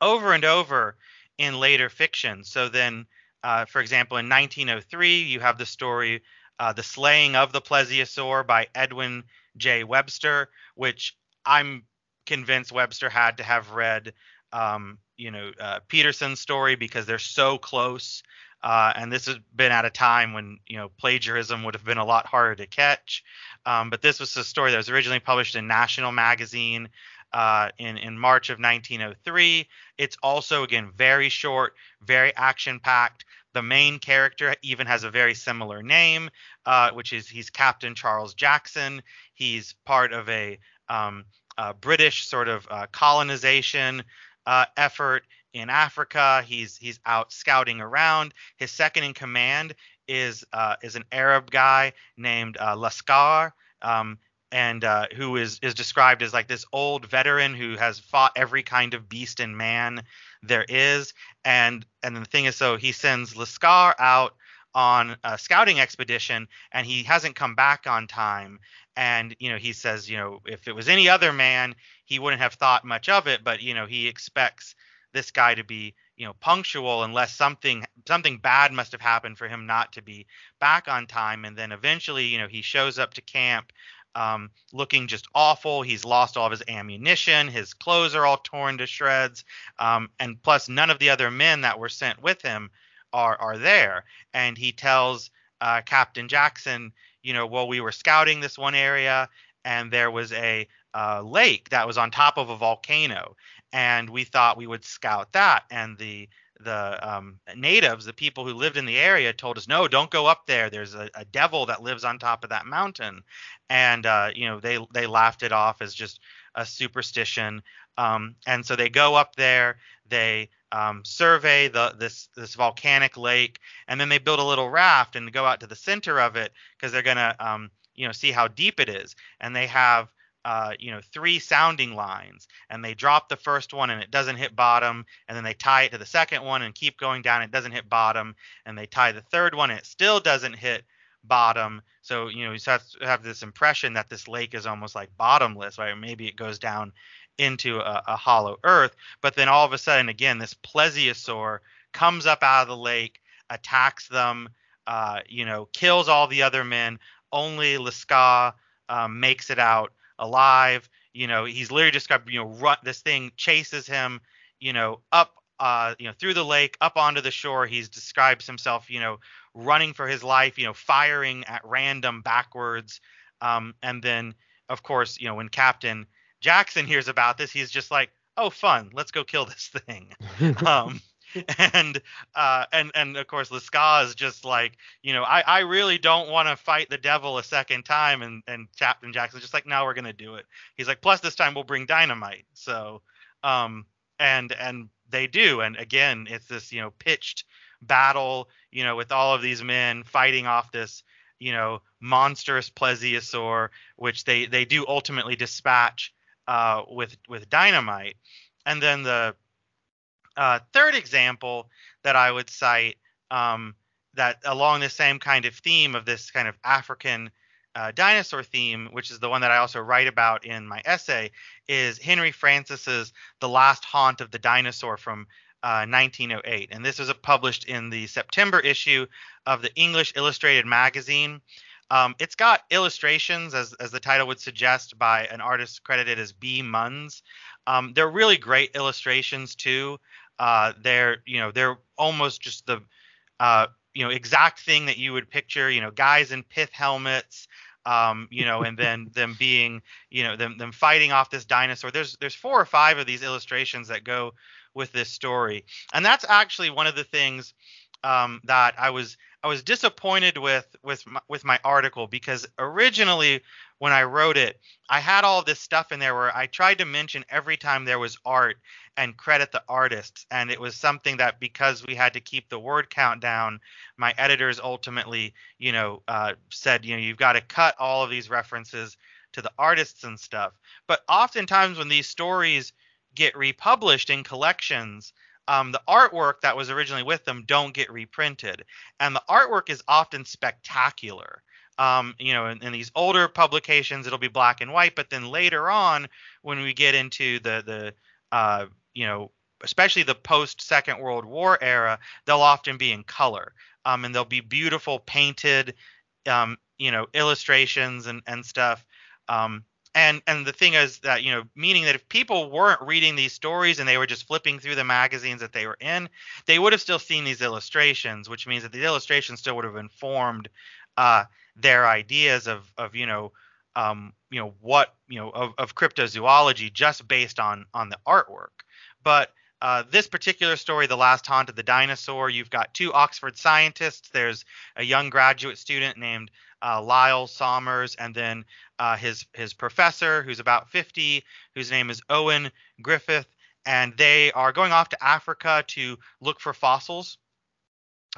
over and over in later fiction. So then, uh, for example, in nineteen oh three, you have the story uh, The Slaying of the Plesiosaur by Edwin J. Webster, which I'm convinced Webster had to have read, um, you know, uh, Peterson's story, because they're so close. Uh, and this has been at a time when, you know, plagiarism would have been a lot harder to catch. Um, but this was a story that was originally published in National Magazine uh, in, in March of nineteen oh three. It's also, again, very short, very action-packed. The main character even has a very similar name, uh, which is he's Captain Charles Jackson. He's part of a, um, a British sort of uh, colonization uh, effort in Africa. He's he's out scouting around. His second in command is uh, is an Arab guy named uh, Laskar, um, and uh, who is is described as like this old veteran who has fought every kind of beast and man there is. And and the thing is, so he sends Laskar out on a scouting expedition, and he hasn't come back on time. And, you know, he says, you know, if it was any other man, he wouldn't have thought much of it. But, you know, he expects this guy to be, you know, punctual, unless something something bad must have happened for him not to be back on time. And then eventually, you know, he shows up to camp um, looking just awful. He's lost all of his ammunition. His clothes are all torn to shreds. Um, and plus, none of the other men that were sent with him are are there. And he tells uh, Captain Jackson, you know, well, we were scouting this one area, and there was a uh, lake that was on top of a volcano. And we thought we would scout that. And the the um, natives, the people who lived in the area, told us, no, don't go up there. There's a, a devil that lives on top of that mountain. And, uh, you know, they, they laughed it off as just a superstition. Um, and so they go up there. They um, survey the this this volcanic lake. And then they build a little raft and go out to the center of it, because they're going to, um, you know, see how deep it is. And they have Uh, you know, three sounding lines, and they drop the first one and it doesn't hit bottom, and then they tie it to the second one and keep going down, it doesn't hit bottom, and they tie the third one and it still doesn't hit bottom. So, you know, you have, have this impression that this lake is almost like bottomless, right? Maybe it goes down into a, a hollow earth, but then all of a sudden, again, this plesiosaur comes up out of the lake, attacks them, uh, you know, kills all the other men. Only Laskar um, makes it out alive. You know, he's literally just got, you know, run, this thing chases him, you know, up, uh, you know, through the lake, up onto the shore. He's describes himself, you know, running for his life, you know, firing at random backwards. Um, and then, of course, you know, when Captain Jackson hears about this, he's just like, oh, fun, let's go kill this thing. um, And uh, and and of course, Laskar is just like, you know, I, I really don't want to fight the devil a second time. And and Captain Jackson's just like, no, we're gonna do it. He's like, plus this time we'll bring dynamite. So um and and they do. And again, it's this, you know, pitched battle, you know, with all of these men fighting off this, you know, monstrous plesiosaur, which they they do ultimately dispatch uh with with dynamite. And then the Uh, third example that I would cite, um, that along the same kind of theme of this kind of African uh, dinosaur theme, which is the one that I also write about in my essay, is Henry Francis's The Last Haunt of the Dinosaur from uh, nineteen oh eight. And this was published in the September issue of the English Illustrated Magazine. Um, it's got illustrations, as as the title would suggest, by an artist credited as B. Munns. Um, they're really great illustrations too. Uh, they're you know they're almost just the uh, you know exact thing that you would picture. You know, guys in pith helmets. Um, you know, and then them being you know them them fighting off this dinosaur. There's there's four or five of these illustrations that go with this story, and that's actually one of the things um, that I was. I was disappointed with with my, with my article, because originally when I wrote it, I had all this stuff in there where I tried to mention every time there was art and credit the artists. And it was something that, because we had to keep the word count down, my editors ultimately, you know, uh, said, you know, you've got to cut all of these references to the artists and stuff. But oftentimes when these stories get republished in collections, Um, the artwork that was originally with them don't get reprinted, and the artwork is often spectacular. Um, you know, in, in these older publications, it'll be black and white, but then later on, when we get into the the uh, you know, especially the post Second World War era, they'll often be in color, um, and they'll be beautiful painted, um, you know, illustrations and and stuff. Um, And and the thing is that, you know, meaning that if people weren't reading these stories and they were just flipping through the magazines that they were in, they would have still seen these illustrations, which means that the illustrations still would have informed uh, their ideas of, of you know, um, you know, what, you know, of, of cryptozoology just based on on the artwork. But Uh, this particular story, The Last Haunt of the Dinosaur, you've got two Oxford scientists. There's a young graduate student named uh, Lyle Sommers, and then uh, his his professor, who's about fifty, whose name is Owen Griffith. And they are going off to Africa to look for fossils,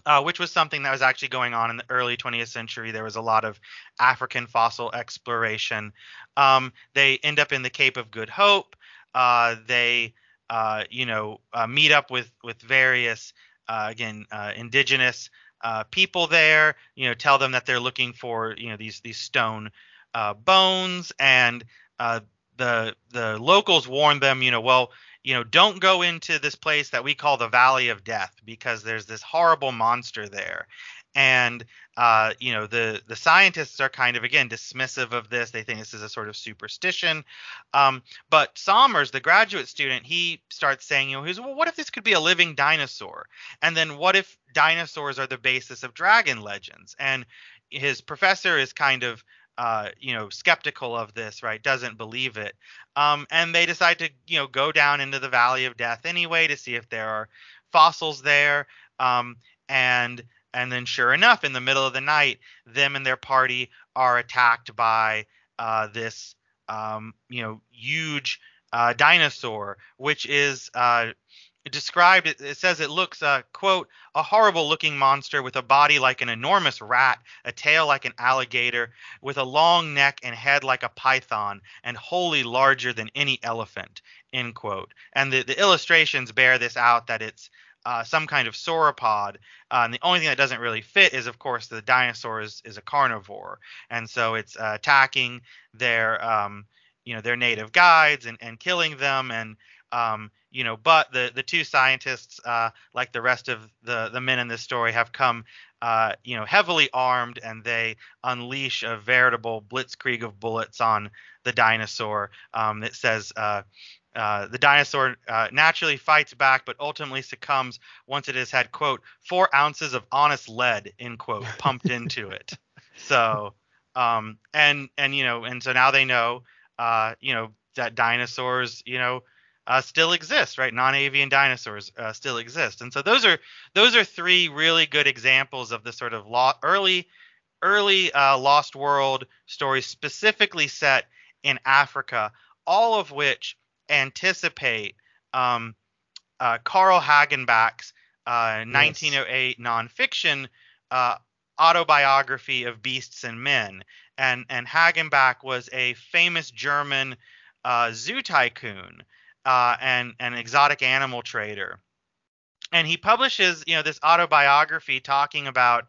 uh, which was something that was actually going on in the early twentieth century. There was a lot of African fossil exploration. Um, they end up in the Cape of Good Hope. Uh, they... Uh, you know, uh, meet up with with various, uh, again, uh, indigenous uh, people there, you know, tell them that they're looking for, you know, these these stone uh, bones. And uh, the the locals warn them, you know, well, you know, don't go into this place that we call the Valley of Death, because there's this horrible monster there. And, uh, you know, the, the scientists are kind of, again, dismissive of this. They think this is a sort of superstition. Um, but Sommers, the graduate student, he starts saying, you know, he's, well, what if this could be a living dinosaur? And then what if dinosaurs are the basis of dragon legends? And his professor is kind of, uh, you know, skeptical of this, right? Doesn't believe it. Um, and they decide to, you know, go down into the Valley of Death anyway to see if there are fossils there. Um, and... And then sure enough, in the middle of the night, them and their party are attacked by uh, this, um, you know, huge uh, dinosaur, which is uh, described. It, it says it looks, uh, quote, a horrible looking monster with a body like an enormous rat, a tail like an alligator, with a long neck and head like a python, and wholly larger than any elephant, end quote. And the, the illustrations bear this out, that it's Uh, some kind of sauropod, uh, and the only thing that doesn't really fit is, of course, the dinosaur is, is a carnivore, and so it's uh, attacking their, um, you know, their native guides and, and killing them, and um, you know, but the the two scientists, uh, like the rest of the the men in this story, have come, uh, you know, heavily armed, and they unleash a veritable blitzkrieg of bullets on the dinosaur. Um, it says. Uh, Uh, the dinosaur uh, naturally fights back, but ultimately succumbs once it has had, quote, four ounces of honest lead, end quote, pumped into it. So, um, and, and, you know, and so now they know, uh, you know, that dinosaurs, you know, uh, still exist, right? Non-avian dinosaurs uh, still exist. And so those are, those are three really good examples of the sort of lo- early, early uh, Lost World stories specifically set in Africa, all of which anticipate um, uh, Carl Hagenbach's uh, yes. nineteen oh eight nonfiction uh, autobiography of Beasts and Men. And, and Hagenbach was a famous German uh, zoo tycoon uh, and an exotic animal trader. And he publishes, you know, this autobiography talking about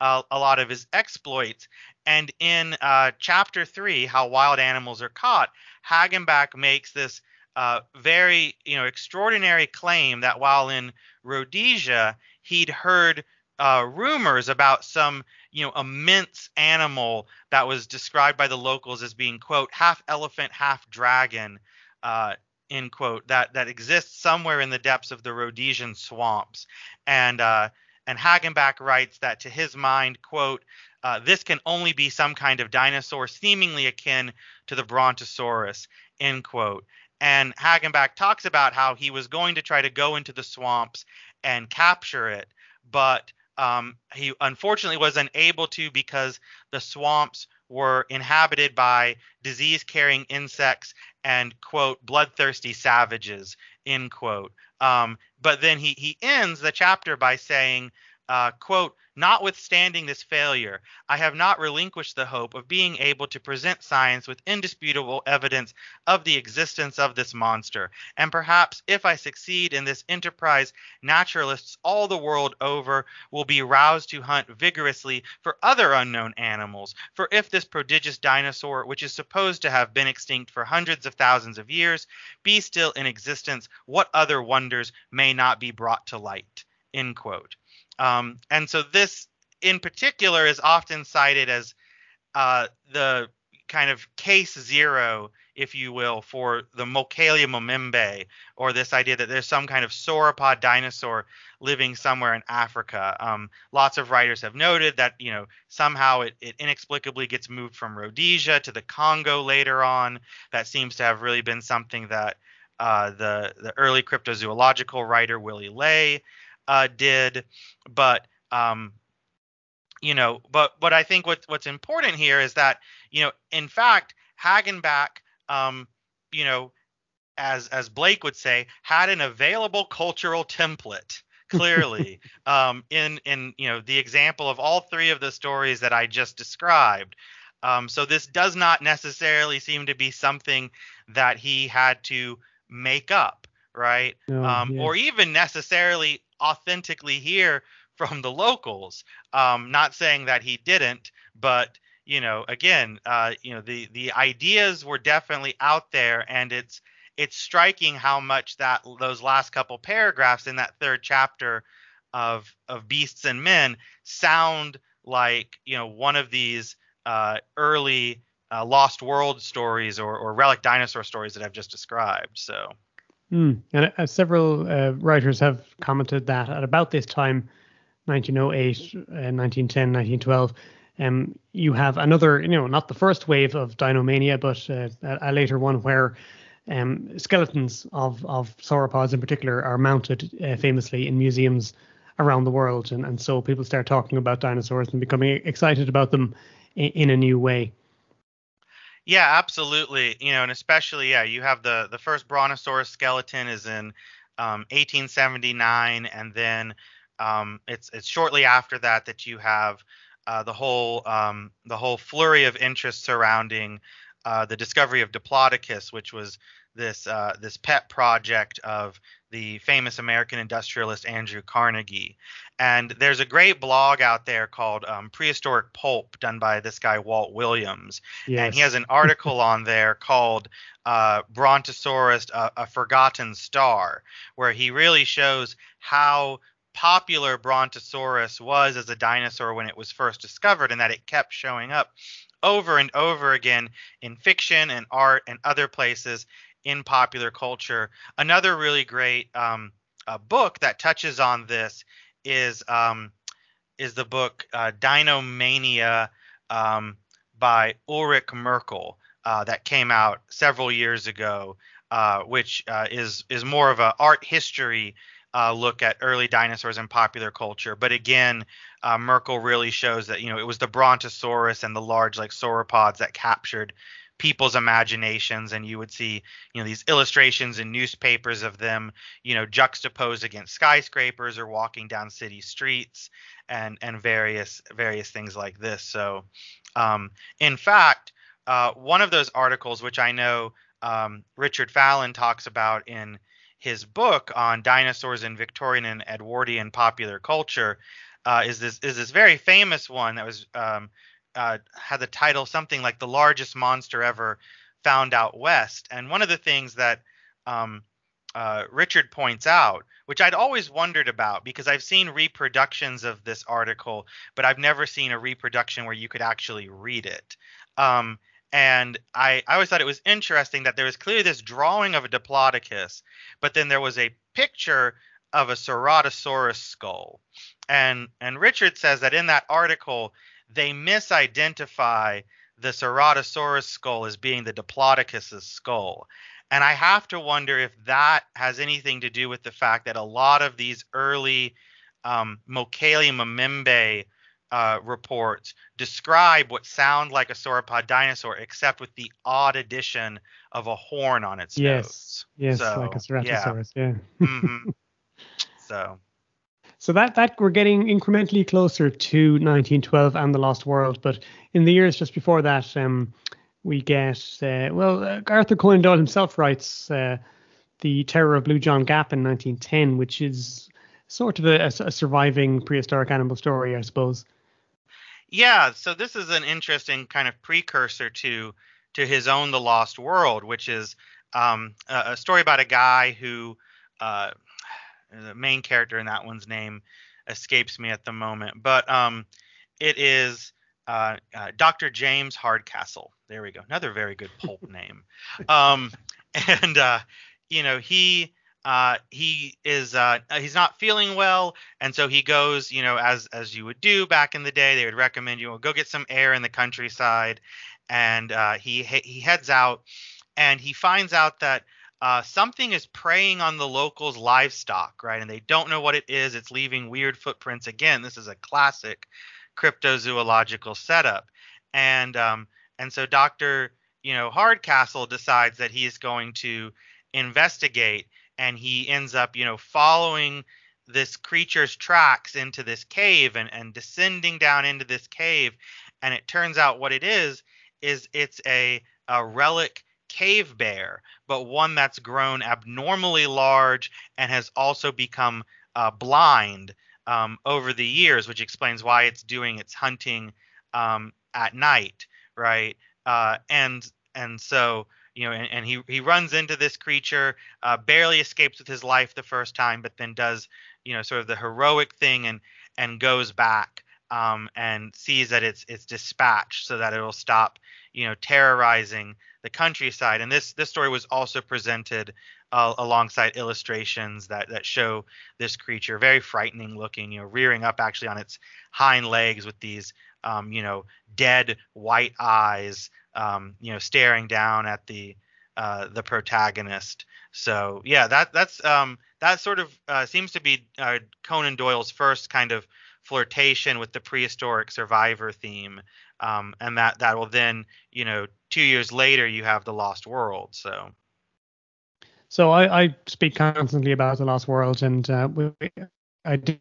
uh, a lot of his exploits. And in uh, chapter three, How Wild Animals Are Caught, Hagenbach makes this Uh, very, you know, extraordinary claim that while in Rhodesia, he'd heard uh, rumors about some, you know, immense animal that was described by the locals as being, quote, half elephant, half dragon, uh, end quote, that that exists somewhere in the depths of the Rhodesian swamps. And uh, and Hagenbach writes that, to his mind, quote, uh, this can only be some kind of dinosaur seemingly akin to the Brontosaurus, end quote. And Hagenbach talks about how he was going to try to go into the swamps and capture it, but um, he unfortunately was unable to because the swamps were inhabited by disease-carrying insects and, quote, bloodthirsty savages, end quote. Um, but then he, he ends the chapter by saying, uh, quote, notwithstanding this failure, I have not relinquished the hope of being able to present science with indisputable evidence of the existence of this monster. And perhaps if I succeed in this enterprise, naturalists all the world over will be roused to hunt vigorously for other unknown animals. For if this prodigious dinosaur, which is supposed to have been extinct for hundreds of thousands of years, be still in existence, what other wonders may not be brought to light? End quote. Um, and so this in particular is often cited as uh, the kind of case zero, if you will, for the Molcalia momembe, or this idea that there's some kind of sauropod dinosaur living somewhere in Africa. Um, lots of writers have noted that, you know, somehow it, it inexplicably gets moved from Rhodesia to the Congo later on. That seems to have really been something that uh, the, the early cryptozoological writer Willie Ley Uh, did, but um, you know, but but I think what what's important here is that, you know, in fact, Hagenbach, um, you know, as as Blake would say, had an available cultural template clearly um, in in you know the example of all three of the stories that I just described. Um, so this does not necessarily seem to be something that he had to make up, right? Oh, um, yeah. Or even necessarily authentically hear from the locals. Um, not saying that he didn't, but you know, again, uh, you know, the the ideas were definitely out there, and it's it's striking how much that those last couple paragraphs in that third chapter of of Beasts and Men sound like, you know, one of these uh, early uh, Lost World stories or, or relic dinosaur stories that I've just described. So. Mm. And uh, several uh, writers have commented that at about this time, nineteen oh eight, uh, nineteen ten, nineteen twelve, um, you have another, you know, not the first wave of dinomania, but uh, a, a later one where um, skeletons of, of sauropods in particular are mounted uh, famously in museums around the world. And, and so people start talking about dinosaurs and becoming excited about them in, in a new way. Yeah, absolutely. You know, and especially, yeah, you have the the first Brontosaurus skeleton is in um, eighteen seventy-nine, and then um, it's it's shortly after that that you have uh, the whole um, the whole flurry of interest surrounding uh, the discovery of Diplodocus, which was this uh, this pet project of the famous American industrialist Andrew Carnegie. And there's a great blog out there called um, Prehistoric Pulp, done by this guy Walt Williams. Yes. And he has an article on there called uh, Brontosaurus, a, a Forgotten Star, where he really shows how popular Brontosaurus was as a dinosaur when it was first discovered, and that it kept showing up over and over again in fiction and art and other places in popular culture. Another really great um, uh, book that touches on this is um, is the book uh, Dinomania um, by Ulrich Merkel uh, that came out several years ago, uh, which uh, is is more of a art history uh, look at early dinosaurs in popular culture. But again, uh, Merkel really shows that, you know, it was the Brontosaurus and the large like sauropods that captured people's imaginations, and you would see, you know, these illustrations in newspapers of them, you know, juxtaposed against skyscrapers or walking down city streets and and various various things like this. So um, in fact, uh, one of those articles, which I know um, Richard Fallon talks about in his book on dinosaurs in Victorian and Edwardian popular culture, uh, is this is this very famous one that was um, Uh, had the title something like The Largest Monster Ever Found Out West. And one of the things that um, uh, Richard points out, which I'd always wondered about because I've seen reproductions of this article, but I've never seen a reproduction where you could actually read it. Um, and I, I always thought it was interesting that there was clearly this drawing of a Diplodocus, but then there was a picture of a Ceratosaurus skull. And, and Richard says that in that article, they misidentify the Ceratosaurus skull as being the Diplodocus's skull. And I have to wonder if that has anything to do with the fact that a lot of these early um, Mocalia Mamembe uh, reports describe what sound like a sauropod dinosaur, except with the odd addition of a horn on its yes. nose. Yes, so, like a Ceratosaurus, yeah. yeah. mm-hmm. So... So that, that we're getting incrementally closer to nineteen twelve and The Lost World. But in the years just before that, um, we get, uh, well, uh, Arthur Conan Doyle himself writes uh, The Terror of Blue John Gap in nineteen ten, which is sort of a, a surviving prehistoric animal story, I suppose. Yeah, so this is an interesting kind of precursor to to his own The Lost World, which is um, a, a story about a guy who... Uh, the main character in that one's name escapes me at the moment, but um, it is uh, uh, Doctor James Hardcastle. There we go. Another very good pulp name. Um, and, uh, you know, he uh, he is uh, he's not feeling well. And so he goes, you know, as as you would do back in the day, they would recommend you go get some air in the countryside. And uh, he he heads out and he finds out that Uh, something is preying on the locals' livestock, right? And they don't know what it is. It's leaving weird footprints. Again, this is a classic cryptozoological setup. And um, and so Doctor you know Hardcastle decides that he is going to investigate, and he ends up you know following this creature's tracks into this cave and and descending down into this cave. And it turns out what it is is it's a a relic cave bear, but one that's grown abnormally large and has also become uh, blind um, over the years, which explains why it's doing its hunting um, at night, right? Uh, and and so you know, and, and he he runs into this creature, uh, barely escapes with his life the first time, but then does you know sort of the heroic thing and and goes back um, and sees that it's it's dispatched so that it'll stop you know terrorizing the countryside. And this this story was also presented uh, alongside illustrations that that show this creature very frightening looking, you know, rearing up actually on its hind legs with these, um, you know, dead white eyes, um, you know, staring down at the uh, the protagonist. So yeah, that that's um, that sort of uh, seems to be uh, Conan Doyle's first kind of flirtation with the prehistoric survivor theme, um, and that that will then, you know, two years later you have The Lost World. So, so I, I speak constantly about The Lost World, and uh, we, I did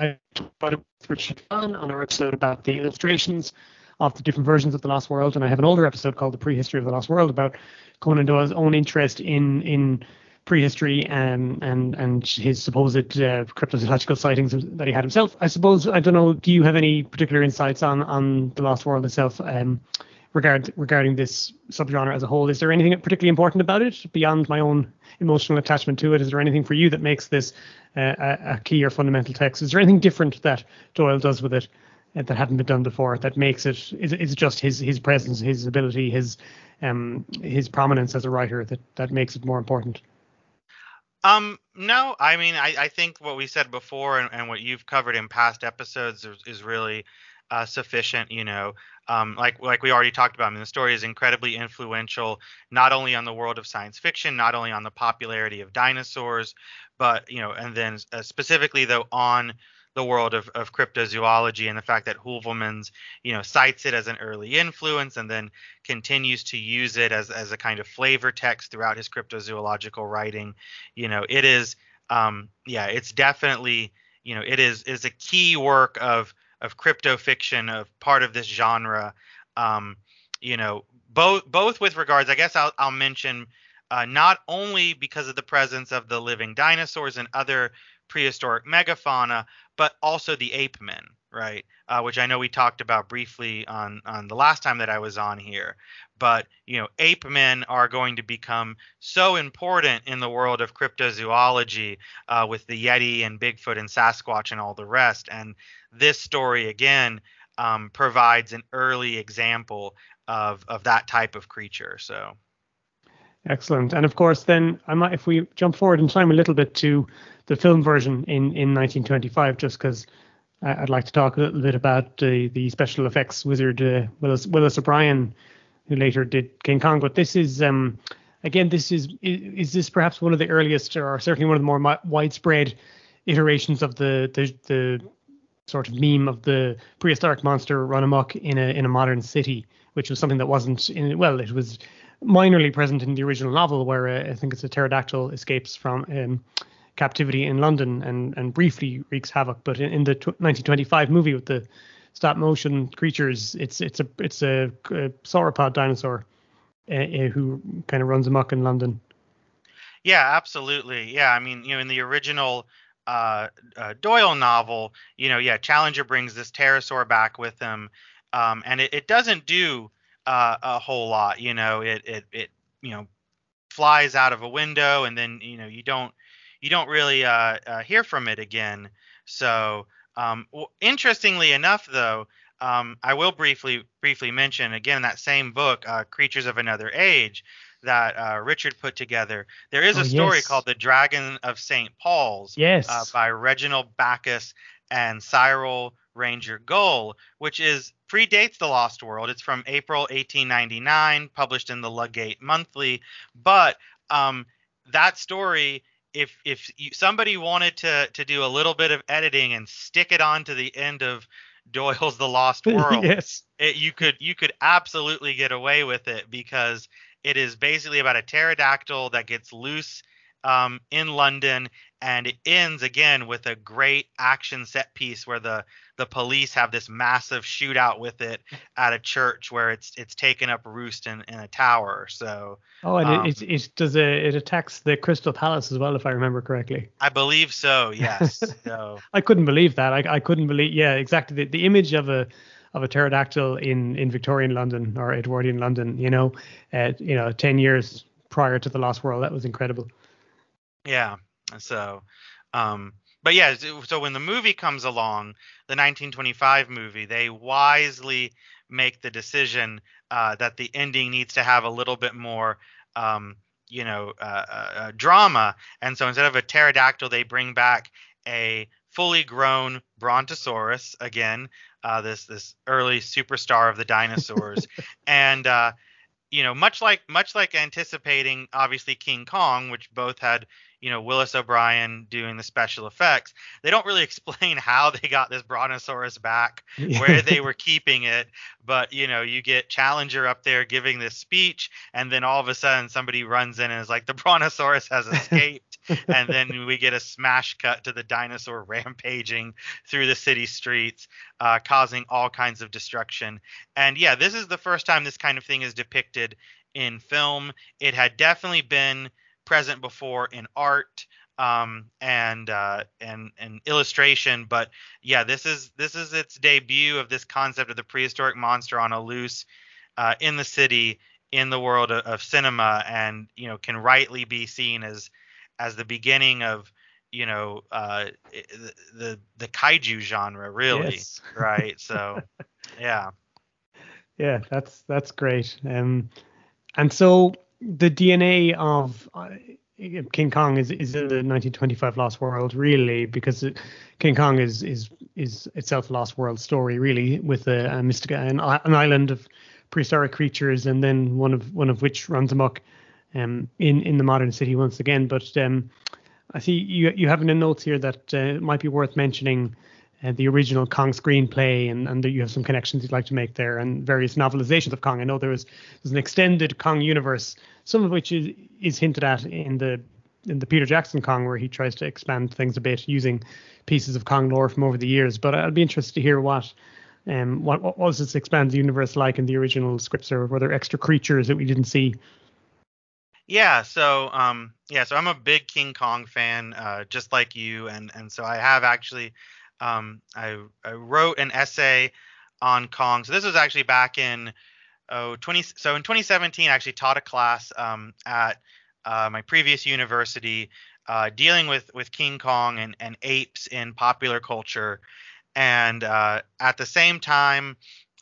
I talked about it with Richard Fallon on our episode about the illustrations of the different versions of The Lost World, and I have an older episode called The Prehistory of the Lost World about Conan Doyle's own interest in in prehistory and and and his supposed uh, cryptozoological sightings that he had himself. I suppose, I don't know, do you have any particular insights on on The Lost World itself um regard regarding this subgenre as a whole? Is there anything particularly important about it beyond my own emotional attachment to it? Is there anything for you that makes this uh, a key or fundamental text? Is there anything different that Doyle does with it that hadn't been done before that makes it, is it's just his his presence, his ability, his um his prominence as a writer that that makes it more important? Um, no, I mean, I, I think what we said before and, and what you've covered in past episodes is, is really uh, sufficient, you know, um, like like we already talked about. I mean, the story is incredibly influential, not only on the world of science fiction, not only on the popularity of dinosaurs, but, you know, and then uh, specifically, though, on the world of, of cryptozoology, and the fact that Heuvelmans, you know, cites it as an early influence and then continues to use it as, as a kind of flavor text throughout his cryptozoological writing. You know, it is, um, yeah, it's definitely, you know, it is is a key work of of crypto fiction, of part of this genre. Um, you know, both both with regards, I guess I'll I'll mention, uh, not only because of the presence of the living dinosaurs and other prehistoric megafauna, but also the ape men, right? Uh, which I know we talked about briefly on, on the last time that I was on here. But, you know, ape men are going to become so important in the world of cryptozoology uh, with the Yeti and Bigfoot and Sasquatch and all the rest. And this story, again, um, provides an early example of, of that type of creature. So. Excellent. And of course, then I might, if we jump forward in time a little bit to the film version in, in nineteen twenty-five, just because I'd like to talk a little bit about uh, the special effects wizard uh, Willis, Willis O'Brien, who later did King Kong. But this is, um, again, this is, is, is this perhaps one of the earliest, or certainly one of the more mi- widespread iterations of the, the the sort of meme of the prehistoric monster run amok in a in a modern city, which was something that wasn't in, well, it was minorly present in the original novel, where uh, I think it's a pterodactyl escapes from um, captivity in London and, and briefly wreaks havoc. But in, in the t- nineteen twenty-five movie with the stop motion creatures, it's it's a it's a, a sauropod dinosaur uh, uh, who kind of runs amok in London. Yeah, absolutely. Yeah, I mean, you know, in the original uh, uh, Doyle novel, you know, yeah, Challenger brings this pterosaur back with him, um, and it, it doesn't do uh, a whole lot. You know, it it it you know flies out of a window, and then you know you don't you don't really uh, uh, hear from it again. So. Um, well, interestingly enough, though, um, I will briefly briefly mention again that same book, uh, Creatures of Another Age, that uh, Richard put together. There is oh, a story yes. called The Dragon of Saint Paul's, yes, uh, by Reginald Backus and Cyril Ranger Gull, which is predates The Lost World. It's from April eighteen ninety-nine, published in the Ludgate Monthly. But um, that story. If if you, somebody wanted to to do a little bit of editing and stick it on to the end of Doyle's The Lost World, yes. it, you could you could absolutely get away with it, because it is basically about a pterodactyl that gets loose um, in London, and it ends again with a great action set piece where the the police have this massive shootout with it at a church where it's it's taken up roost in, in a tower. So oh, and um, it, it it does a, it attacks the Crystal Palace as well, if I remember correctly. I believe so. Yes. So I couldn't believe that. I I couldn't believe. Yeah, exactly. The, the image of a of a pterodactyl in, in Victorian London or Edwardian London, you know, uh, you know, ten years prior to The Lost World, that was incredible. Yeah. So. Um, But yeah, so when the movie comes along, the nineteen twenty-five movie, they wisely make the decision uh, that the ending needs to have a little bit more, um, you know, uh, uh, drama. And so instead of a pterodactyl, they bring back a fully grown brontosaurus again, uh, this this early superstar of the dinosaurs, and uh, you know, much like much like anticipating, obviously King Kong, which both had. You know, Willis O'Brien doing the special effects. They don't really explain how they got this brontosaurus back, where they were keeping it. But, you know, you get Challenger up there giving this speech, and then all of a sudden somebody runs in and is like, the brontosaurus has escaped. And then we get a smash cut to the dinosaur rampaging through the city streets, uh, causing all kinds of destruction. And yeah, this is the first time this kind of thing is depicted in film. It had definitely been present before in art um, and uh, and and illustration, but yeah, this is this is its debut of this concept of the prehistoric monster on a loose uh, in the city, in the world of, of cinema, and you know can rightly be seen as as the beginning of you know uh, the, the the kaiju genre, really, yes. Right? So, yeah, yeah, that's that's great, um, and so. The D N A of uh, King Kong is, is in the nineteen twenty-five Lost World, really, because it, King Kong is is is itself a Lost World story, really, with a, a mystica, an, an island of prehistoric creatures, and then one of one of which runs amok um, in in the modern city once again. But um, I see you you have in the notes here that uh, it might be worth mentioning uh, the original Kong screenplay, and and that you have some connections you'd like to make there, and various novelizations of Kong. I know there was there's an extended Kong universe, some of which is, is hinted at in the in the Peter Jackson Kong, where he tries to expand things a bit using pieces of Kong lore from over the years. But I'd be interested to hear what um what, what was this expanded universe like in the original scripts, or were there extra creatures that we didn't see? Yeah, so um, yeah, so I'm a big King Kong fan, uh, just like you, and and so I have actually, um, I I wrote an essay on Kong. So this was actually back in oh twenty. So in twenty seventeen, I actually taught a class um, at uh, my previous university, uh, dealing with with King Kong and and apes in popular culture, and uh, at the same time,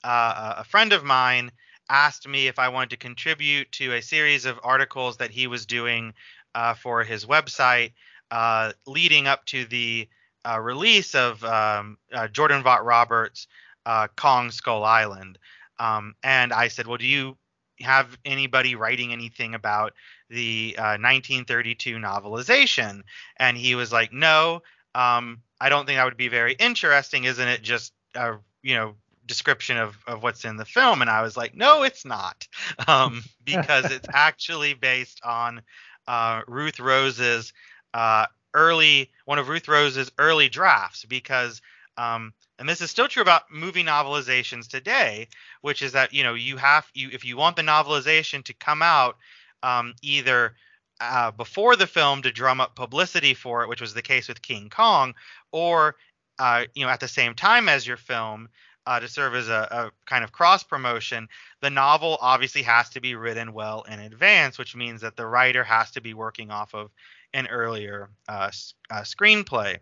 uh, a friend of mine asked me if I wanted to contribute to a series of articles that he was doing uh, for his website uh, leading up to the uh, release of um, uh, Jordan Vaught Roberts' uh, Kong Skull Island. Um, and I said, well, do you have anybody writing anything about the uh, nineteen thirty-two novelization? And he was like, no, um, I don't think that would be very interesting. Isn't it just, uh, you know, description of, of what's in the film? And I was like, no, it's not, um, because it's actually based on uh, Ruth Rose's uh, early one of Ruth Rose's early drafts, because um, and this is still true about movie novelizations today, which is that, you know, you have you if you want the novelization to come out um, either uh, before the film to drum up publicity for it, which was the case with King Kong, or, uh, you know, at the same time as your film, Uh, to serve as a, a kind of cross promotion, the novel obviously has to be written well in advance, which means that the writer has to be working off of an earlier uh, uh, screenplay.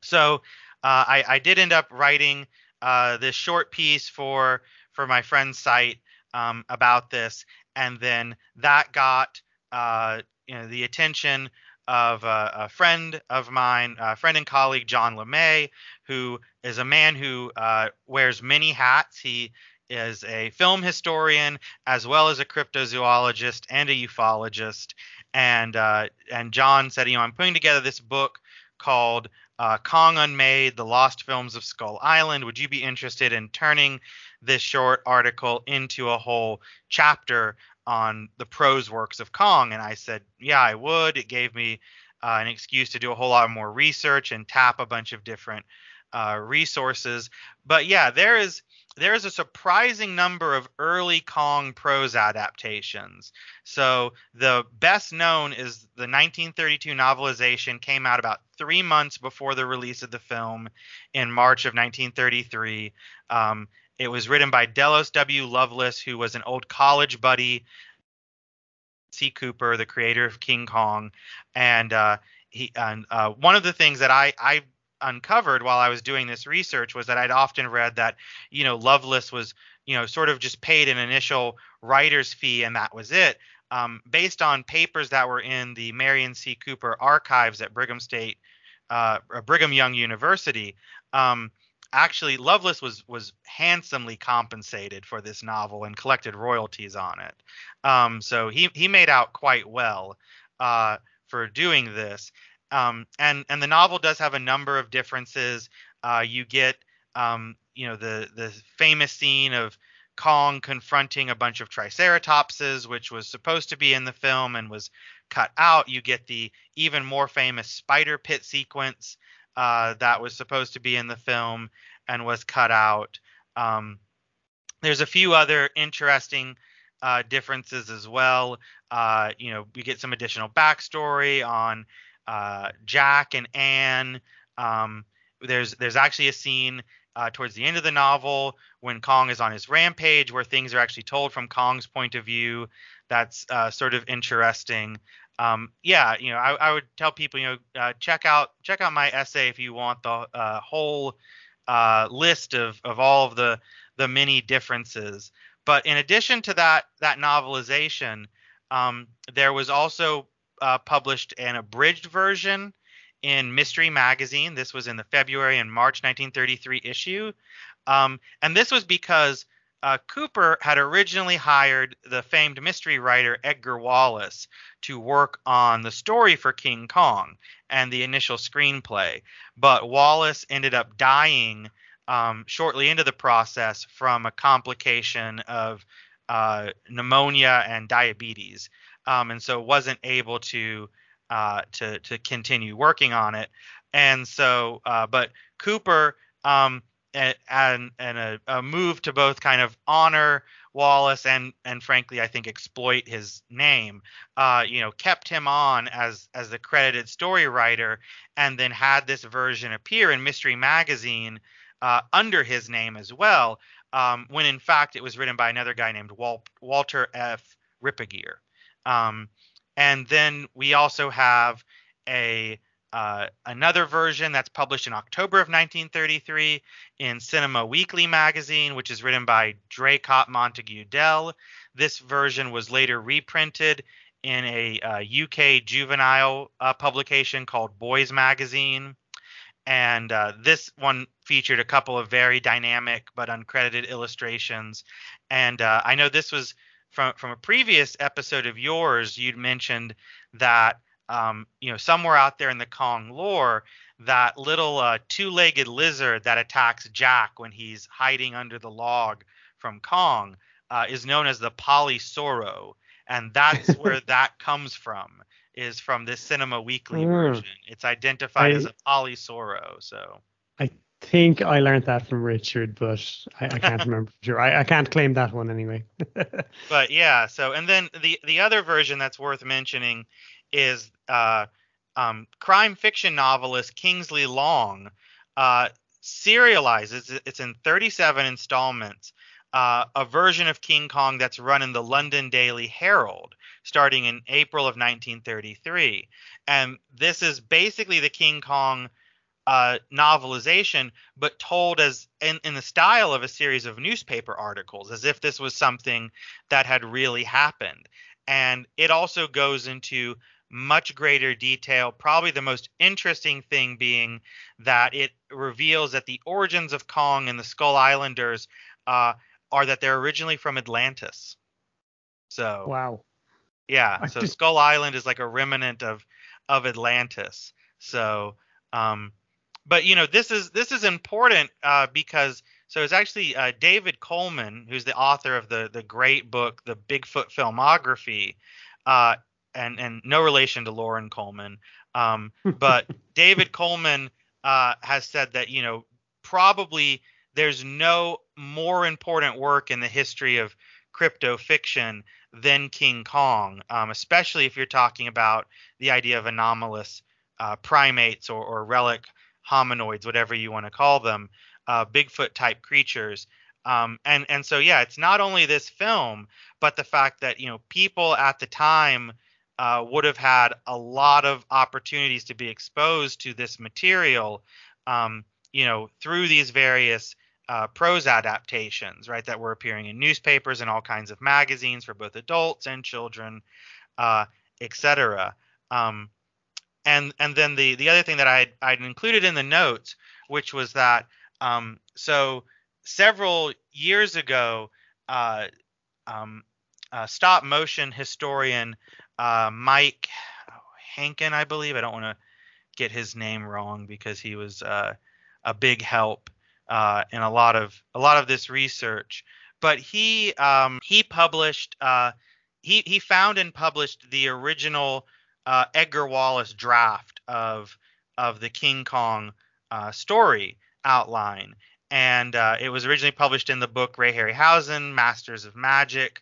So uh, I, I did end up writing uh, this short piece for for my friend's site um, about this, and then that got uh, you know the attention of uh, a friend of mine, a friend and colleague, John LeMay, who is a man who uh, wears many hats. He is a film historian, as well as a cryptozoologist and a ufologist. And uh, and John said, you know, I'm putting together this book called uh, Kong Unmade, The Lost Films of Skull Island. Would you be interested in turning this short article into a whole chapter on the prose works of Kong? And I said, yeah, I would. It gave me uh, an excuse to do a whole lot more research and tap a bunch of different uh, resources. But yeah, there is there is a surprising number of early Kong prose adaptations. So the best known is the nineteen thirty-two novelization, came out about three months before the release of the film in March of nineteen thirty-three. Um, It was written by Delos W. Lovelace, who was an old college buddy, C. Cooper, the creator of King Kong. And uh, he, and, uh, one of the things that I, I uncovered while I was doing this research was that I'd often read that, you know, Lovelace was, you know, sort of just paid an initial writer's fee and that was it. Um, based on papers that were in the Marion C. Cooper archives at Brigham State, uh, Brigham Young University, um, Actually, Lovelace was was handsomely compensated for this novel and collected royalties on it. Um, so he he made out quite well uh, for doing this. Um, and and the novel does have a number of differences. Uh, you get um, you know the the famous scene of Kong confronting a bunch of triceratopses, which was supposed to be in the film and was cut out. You get the even more famous spider pit sequence Uh, that was supposed to be in the film and was cut out. Um, there's a few other interesting uh, differences as well. Uh, you know, we get some additional backstory on uh, Jack and Anne. Um, there's there's actually a scene uh, towards the end of the novel when Kong is on his rampage where things are actually told from Kong's point of view. That's uh, sort of interesting. Um, yeah, you know, I, I would tell people, you know, uh, check out check out my essay if you want the uh, whole uh, list of, of all of the the many differences. But in addition to that that novelization, um, there was also uh, published an abridged version in Mystery Magazine. This was in the February and March nineteen thirty-three issue, um, and this was because Uh, Cooper had originally hired the famed mystery writer Edgar Wallace to work on the story for King Kong and the initial screenplay, but Wallace ended up dying um, shortly into the process from a complication of uh, pneumonia and diabetes, um, and so wasn't able to uh, to to continue working on it. And so, uh, but Cooper Um, and and a, a move to both kind of honor Wallace and and frankly I think exploit his name, uh, you know, kept him on as as the credited story writer, and then had this version appear in Mystery Magazine uh, under his name as well, um, when in fact it was written by another guy named Wal- Walter F. Ripigear. Um, and then we also have a Uh, another version that's published in October of nineteen thirty-three in Cinema Weekly magazine, which is written by Draycott Montague Dell. This version was later reprinted in a uh, U K juvenile uh, publication called Boys Magazine. And uh, this one featured a couple of very dynamic but uncredited illustrations. And uh, I know this was from, from a previous episode of yours, you'd mentioned that Um, you know, somewhere out there in the Kong lore, that little uh, two-legged lizard that attacks Jack when he's hiding under the log from Kong uh, is known as the Polysoro, and that's where that comes from. Is from this Cinema Weekly mm. version. It's identified I, as a Polysoro. So I think I learned that from Richard, but I, I can't remember for sure. I, I can't claim that one anyway. But yeah, so and then the the other version that's worth mentioning is uh, um, crime fiction novelist Kingsley Long uh, serializes, it's in thirty-seven installments, uh, a version of King Kong that's run in the London Daily Herald starting in April of nineteen thirty-three. And this is basically the King Kong uh, novelization, but told as in, in the style of a series of newspaper articles, as if this was something that had really happened. And it also goes into much greater detail, probably the most interesting thing being that it reveals that the origins of Kong and the Skull Islanders uh, are that they're originally from Atlantis. So wow, yeah. I so just... Skull Island is like a remnant of of Atlantis. So, um, but you know, this is this is important uh, because so it's actually uh, David Coleman, who's the author of the the great book, The Bigfoot Filmography. Uh, And, and no relation to Lauren Coleman, um, but David Coleman uh, has said that, you know, probably there's no more important work in the history of crypto fiction than King Kong, um, especially if you're talking about the idea of anomalous uh, primates or, or relic hominoids, whatever you want to call them, uh, Bigfoot type creatures. Um, and, and so, yeah, it's not only this film, but the fact that, you know, people at the time Uh, would have had a lot of opportunities to be exposed to this material, um, you know, through these various uh, prose adaptations, right, that were appearing in newspapers and all kinds of magazines for both adults and children, uh, et cetera. Um, and and then the the other thing that I I'd included in the notes, which was that um, so several years ago, uh, um, uh, stop motion historian. Uh, Mike Hankin, I believe. I don't want to get his name wrong because he was uh, a big help uh, in a lot of a lot of this research. But he um, he published uh, he he found and published the original uh, Edgar Wallace draft of of the King Kong uh, story outline, and uh, it was originally published in the book Ray Harryhausen, Masters of Magic.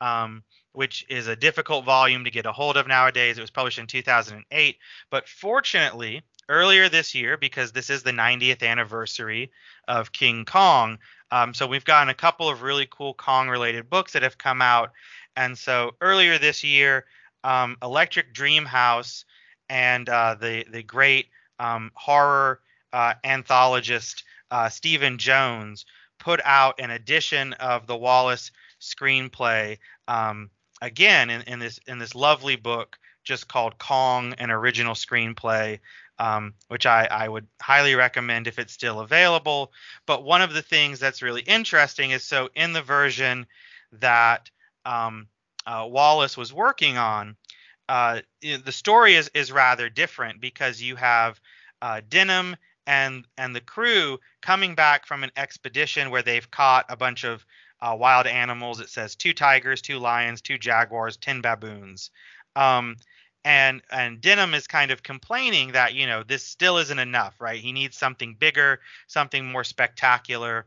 Um, which is a difficult volume to get a hold of nowadays. It was published in two thousand eight. But fortunately, earlier this year, because this is the ninetieth anniversary of King Kong, um, so we've gotten a couple of really cool Kong-related books that have come out. And so earlier this year, um, Electric Dream House and uh, the, the great um, horror uh, anthologist uh, Stephen Jones put out an edition of the Wallace screenplay, um, again in, in this in this lovely book just called Kong, an original screenplay, um, which I, I would highly recommend if it's still available. But one of the things that's really interesting is so in the version that um, uh, Wallace was working on, uh, the story is, is rather different because you have uh, Denham and and the crew coming back from an expedition where they've caught a bunch of Uh, wild animals. It says two tigers, two lions, two jaguars, ten baboons. Um, And and Denham is kind of complaining that, you know, this still isn't enough, right? He needs something bigger, something more spectacular.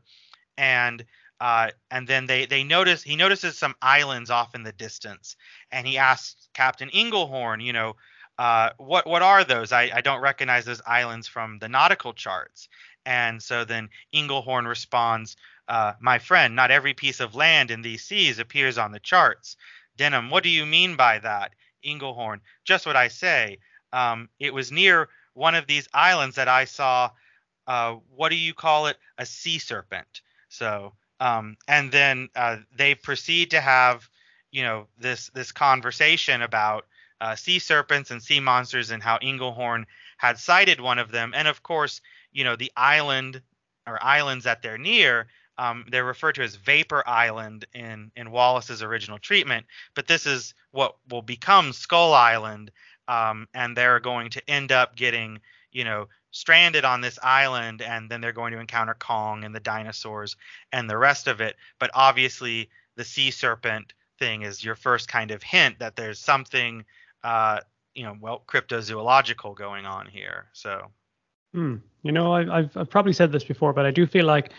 And uh, and then they they notice he notices some islands off in the distance, and he asks Captain Inglehorn, you know, uh, what what are those? I, I don't recognize those islands from the nautical charts. And so then Inglehorn responds, uh, my friend, not every piece of land in these seas appears on the charts. Denham, what do you mean by that? Inglehorn, just what I say. Um, it was near one of these islands that I saw, uh, what do you call it? A sea serpent. So, um, and then uh, they proceed to have, you know, this this conversation about uh, sea serpents and sea monsters and how Inglehorn had sighted one of them. And of course, you know, the island or islands that they're near, Um, they're referred to as Vapor Island in, in Wallace's original treatment, but this is what will become Skull Island, um, and they're going to end up getting, you know, stranded on this island, and then they're going to encounter Kong and the dinosaurs and the rest of it. But obviously, the sea serpent thing is your first kind of hint that there's something, uh, you know, well, cryptozoological going on here. So, mm, you know, I, I've, I've probably said this before, but I do feel like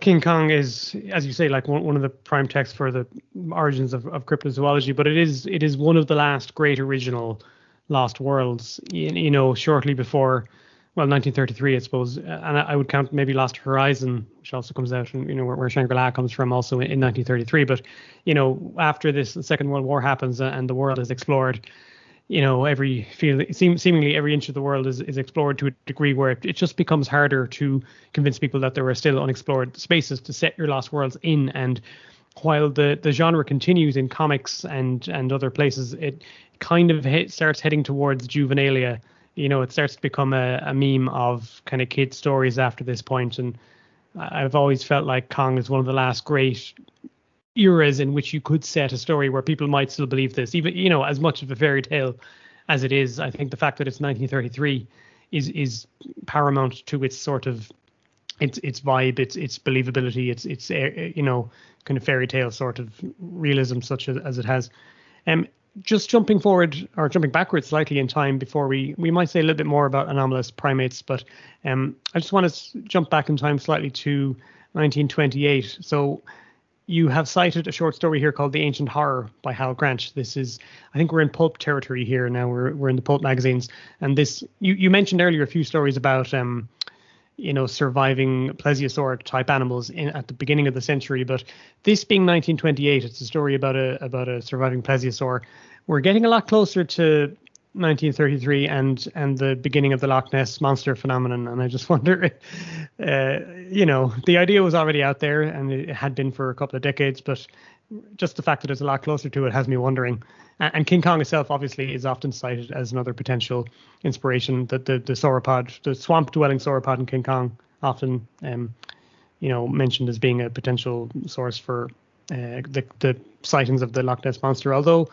King Kong is, as you say, like one, one of the prime texts for the origins of, of cryptozoology, but it is it is one of the last great original lost worlds, you, you know, shortly before, well, nineteen thirty-three, I suppose. And I, I would count maybe Lost Horizon, which also comes out, and you know, where, where Shangri-La comes from also in, in nineteen thirty-three. But, you know, after this, the Second World War happens and the world is explored, you know, every field, seem, seemingly every inch of the world is, is explored to a degree where it, it just becomes harder to convince people that there are still unexplored spaces to set your lost worlds in. And while the, the genre continues in comics and, and other places, it kind of he- starts heading towards juvenilia. You know, it starts to become a, a meme of kind of kid stories after this point. And I've always felt like Kong is one of the last great eras in which you could set a story where people might still believe this, even, you know, as much of a fairy tale as it is. I think the fact that it's nineteen thirty-three is is paramount to its sort of its its vibe, its its believability, its its you know, kind of fairy tale sort of realism such as, as it has. Um, just jumping forward or jumping backwards slightly in time before we we might say a little bit more about anomalous primates, but um, I just want to jump back in time slightly to nineteen twenty-eight. So. You have cited a short story here called The Ancient Horror by Hal Grant. This is, I think we're in pulp territory here now. We're we're in the pulp magazines. And this, you, you mentioned earlier a few stories about, um, you know, surviving plesiosaur type animals in, at the beginning of the century. But this being nineteen twenty-eight, it's a story about a about a surviving plesiosaur. We're getting a lot closer to nineteen thirty-three and and the beginning of the Loch Ness monster phenomenon, and I just wonder, uh, you know, the idea was already out there and it had been for a couple of decades, but just the fact that it's a lot closer to it has me wondering. And King Kong itself obviously is often cited as another potential inspiration, that the the sauropod, the swamp dwelling sauropod in King Kong, often um, you know, mentioned as being a potential source for uh, the the sightings of the Loch Ness monster, although.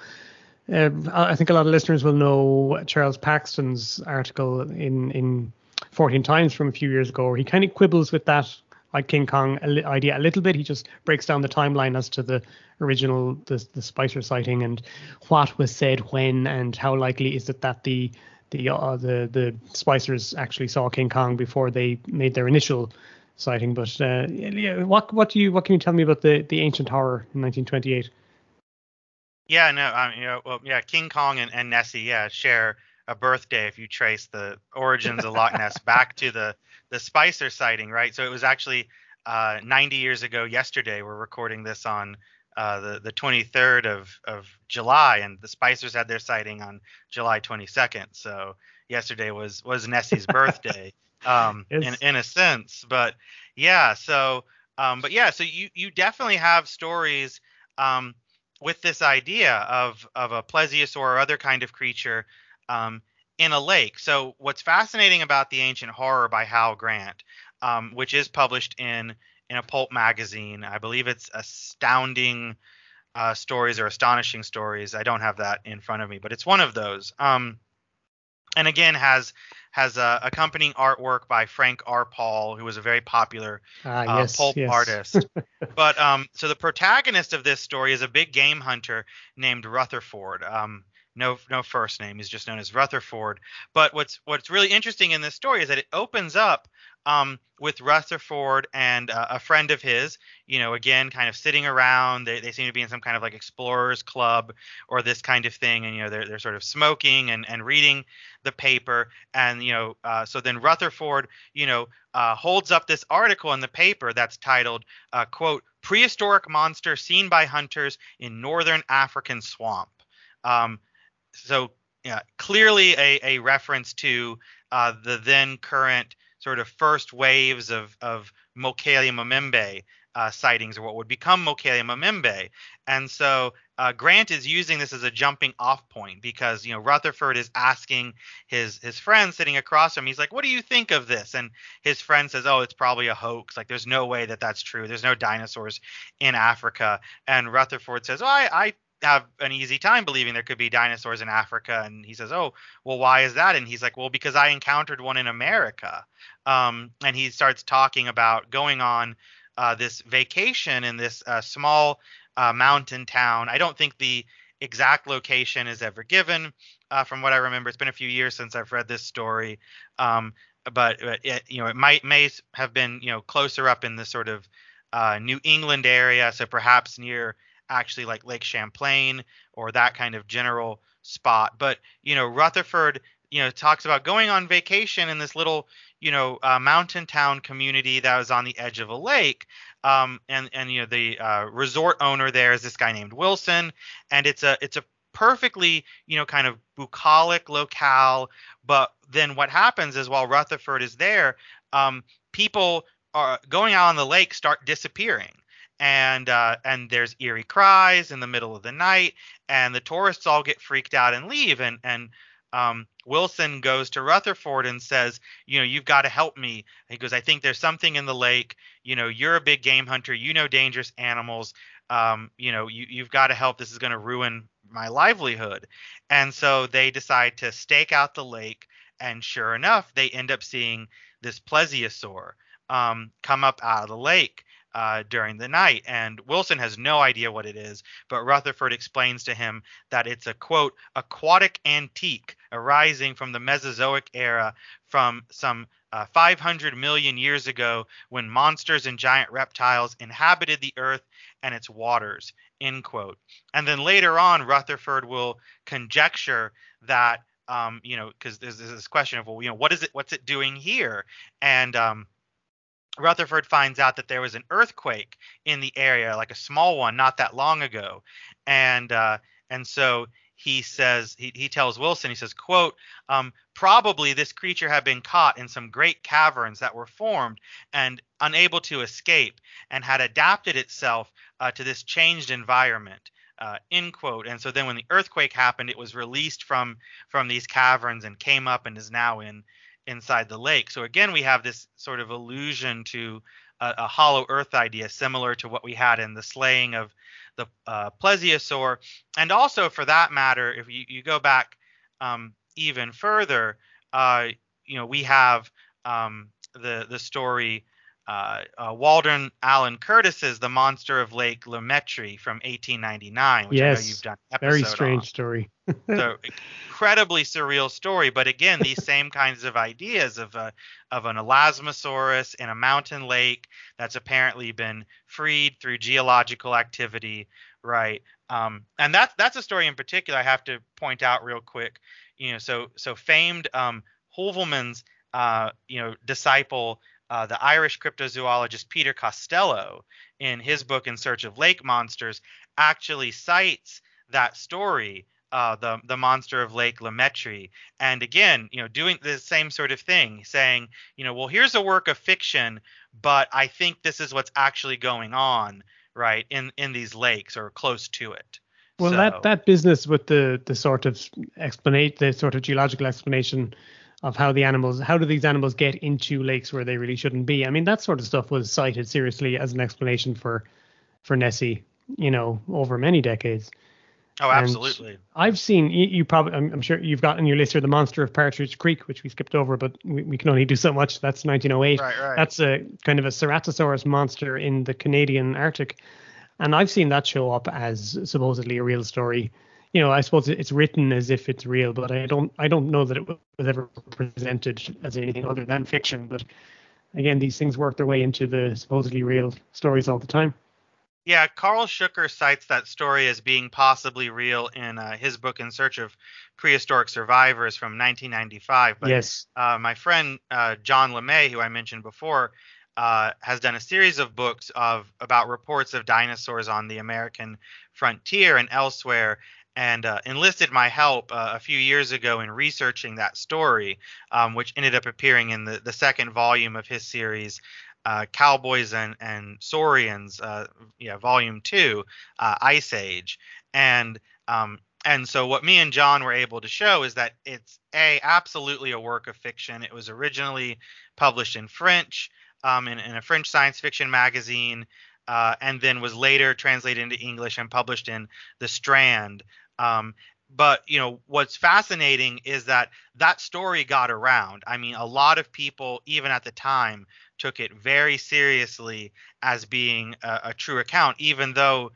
Uh, I think a lot of listeners will know Charles Paxton's article in, in fourteen times from a few years ago, where he kind of quibbles with that, like King Kong idea a little bit. He just breaks down the timeline as to the original, the, the Spicer sighting and what was said when, and how likely is it that the the uh, the the Spicers actually saw King Kong before they made their initial sighting. But uh, what what do you what can you tell me about the, the Ancient Horror in nineteen twenty-eight? Yeah, no, I mean, you know, well, yeah, King Kong and, and Nessie, yeah, share a birthday if you trace the origins of Loch Ness back to the, the Spicer sighting, right? So it was actually uh, ninety years ago yesterday. We're recording this on uh, the, the twenty-third of, of July, and the Spicers had their sighting on July twenty-second. So yesterday was, was Nessie's birthday, um, in, in a sense. But yeah, so, um, but yeah, so you, you definitely have stories, um, with this idea of, of a plesiosaur or other kind of creature um, in a lake. So what's fascinating about The Ancient Horror by Hal Grant, um, which is published in, in a pulp magazine, I believe it's Astounding uh, Stories or Astonishing Stories. I don't have that in front of me, but it's one of those. Um, and again, has has uh, accompanying artwork by Frank R. Paul, who was a very popular ah, uh, yes, pulp yes. artist. But um, so the protagonist of this story is a big game hunter named Rutherford, um, no no first name. He's just known as Rutherford. But what's what's really interesting in this story is that it opens up um, with Rutherford and uh, a friend of his, you know, again, kind of sitting around. They, they seem to be in some kind of like explorers club or this kind of thing. And, you know, they're, they're sort of smoking and, and reading the paper. And, you know, uh, so then Rutherford, you know, uh, holds up this article in the paper that's titled, uh, quote, "Prehistoric Monster Seen by Hunters in Northern African Swamp." Um, so yeah, clearly a, a reference to uh, the then current sort of first waves of, of Mokalia Mamembe uh, sightings, or what would become Mokalia Mamembe. And so uh, Grant is using this as a jumping off point because, you know, Rutherford is asking his his friend sitting across him. He's like, "What do you think of this?" And his friend says, "Oh, it's probably a hoax. Like, there's no way that that's true. There's no dinosaurs in Africa." And Rutherford says, "Oh, I, I have an easy time believing there could be dinosaurs in Africa." And he says, "Oh, well, why is that?" And he's like, "Well, because I encountered one in America." Um, and he starts talking about going on uh, this vacation in this uh, small uh, mountain town. I don't think the exact location is ever given, uh, from what I remember. It's been a few years since I've read this story. Um, but, it, you know, it might may have been, you know, closer up in the sort of uh, New England area. So perhaps near actually like Lake Champlain or that kind of general spot. But, you know, Rutherford, you know, talks about going on vacation in this little, you know, uh, mountain town community that was on the edge of a lake. Um, and, and, you know, the uh, resort owner there is this guy named Wilson. And it's a it's a perfectly, you know, kind of bucolic locale. But then what happens is while Rutherford is there, um, people are going out on the lake start disappearing. And uh, and there's eerie cries in the middle of the night, and the tourists all get freaked out and leave. And and um, Wilson goes to Rutherford and says, you know, "You've got to help me." He goes, "I think there's something in the lake. You know, you're a big game hunter. You know dangerous animals. Um, you know, you, you've got to help. This is going to ruin my livelihood." And so they decide to stake out the lake. And sure enough, they end up seeing this plesiosaur um, come up out of the lake Uh, during the night. And Wilson has no idea what it is, but Rutherford explains to him that it's a, quote, "aquatic antique arising from the Mesozoic era, from some uh, five hundred million years ago, when monsters and giant reptiles inhabited the earth and its waters," end quote. And then later on, Rutherford will conjecture that, um, you know, because there's, there's this question of, well, you know, what is it, what's it doing here? And, um, Rutherford finds out that there was an earthquake in the area, like a small one not that long ago. And uh, and so he says he, he tells Wilson, he says, quote, um, "Probably this creature had been caught in some great caverns that were formed and unable to escape and had adapted itself uh, to this changed environment," uh, end quote. And so then when the earthquake happened, it was released from from these caverns and came up and is now in inside the lake. So again, we have this sort of allusion to a, a hollow earth idea, similar to what we had in the slaying of the uh, plesiosaur. And also, for that matter, if you, you go back um, even further, uh, you know, we have um, the the story uh, uh, Waldron Allen Curtis's "The Monster of Lake Lemaitre" from eighteen ninety-nine, which yes, I know you've done an episode very strange on. Story. So incredibly surreal story, but again, these same kinds of ideas of a of an elasmosaurus in a mountain lake that's apparently been freed through geological activity, right? Um, and that's that's a story in particular I have to point out real quick. You know, so so famed um, Heuvelman's uh, you know disciple, uh, the Irish cryptozoologist Peter Costello, in his book In Search of Lake Monsters, actually cites that story. Uh, the the monster of Lake Lemaitre, and again, you know, doing the same sort of thing, saying, you know, well, here's a work of fiction, but I think this is what's actually going on, right, in in these lakes or close to it. Well, so, that that business with the the sort of explanation, the sort of geological explanation of how the animals, how do these animals get into lakes where they really shouldn't be? I mean, that sort of stuff was cited seriously as an explanation for for Nessie, you know, over many decades. Oh, absolutely. And I've seen you, you probably I'm, I'm sure you've got in your list here "The Monster of Partridge Creek," which we skipped over, but we, we can only do so much. That's nineteen oh eight. Right, right. That's a kind of a ceratosaurus monster in the Canadian Arctic. And I've seen that show up as supposedly a real story you know, I suppose it's written as if it's real, but I don't I don't know that it was ever presented as anything other than fiction. But again, these things work their way into the supposedly real stories all the time. Yeah, Carl Schucker cites that story as being possibly real in uh, his book In Search of Prehistoric Survivors from nineteen ninety-five. But yes. uh, my friend uh, John LeMay, who I mentioned before, Uh, has done a series of books of about reports of dinosaurs on the American frontier and elsewhere, and uh, enlisted my help uh, a few years ago in researching that story, um, which ended up appearing in the, the second volume of his series, uh, Cowboys and, and Saurians, uh, yeah, volume two, uh, Ice Age. And um, And so what me and John were able to show is that it's a absolutely a work of fiction. It was originally published in French. Um, in, in a French science fiction magazine, uh, and then was later translated into English and published in The Strand. Um, but, you know, what's fascinating is that that story got around. I mean, a lot of people, even at the time, took it very seriously as being a, a true account, even though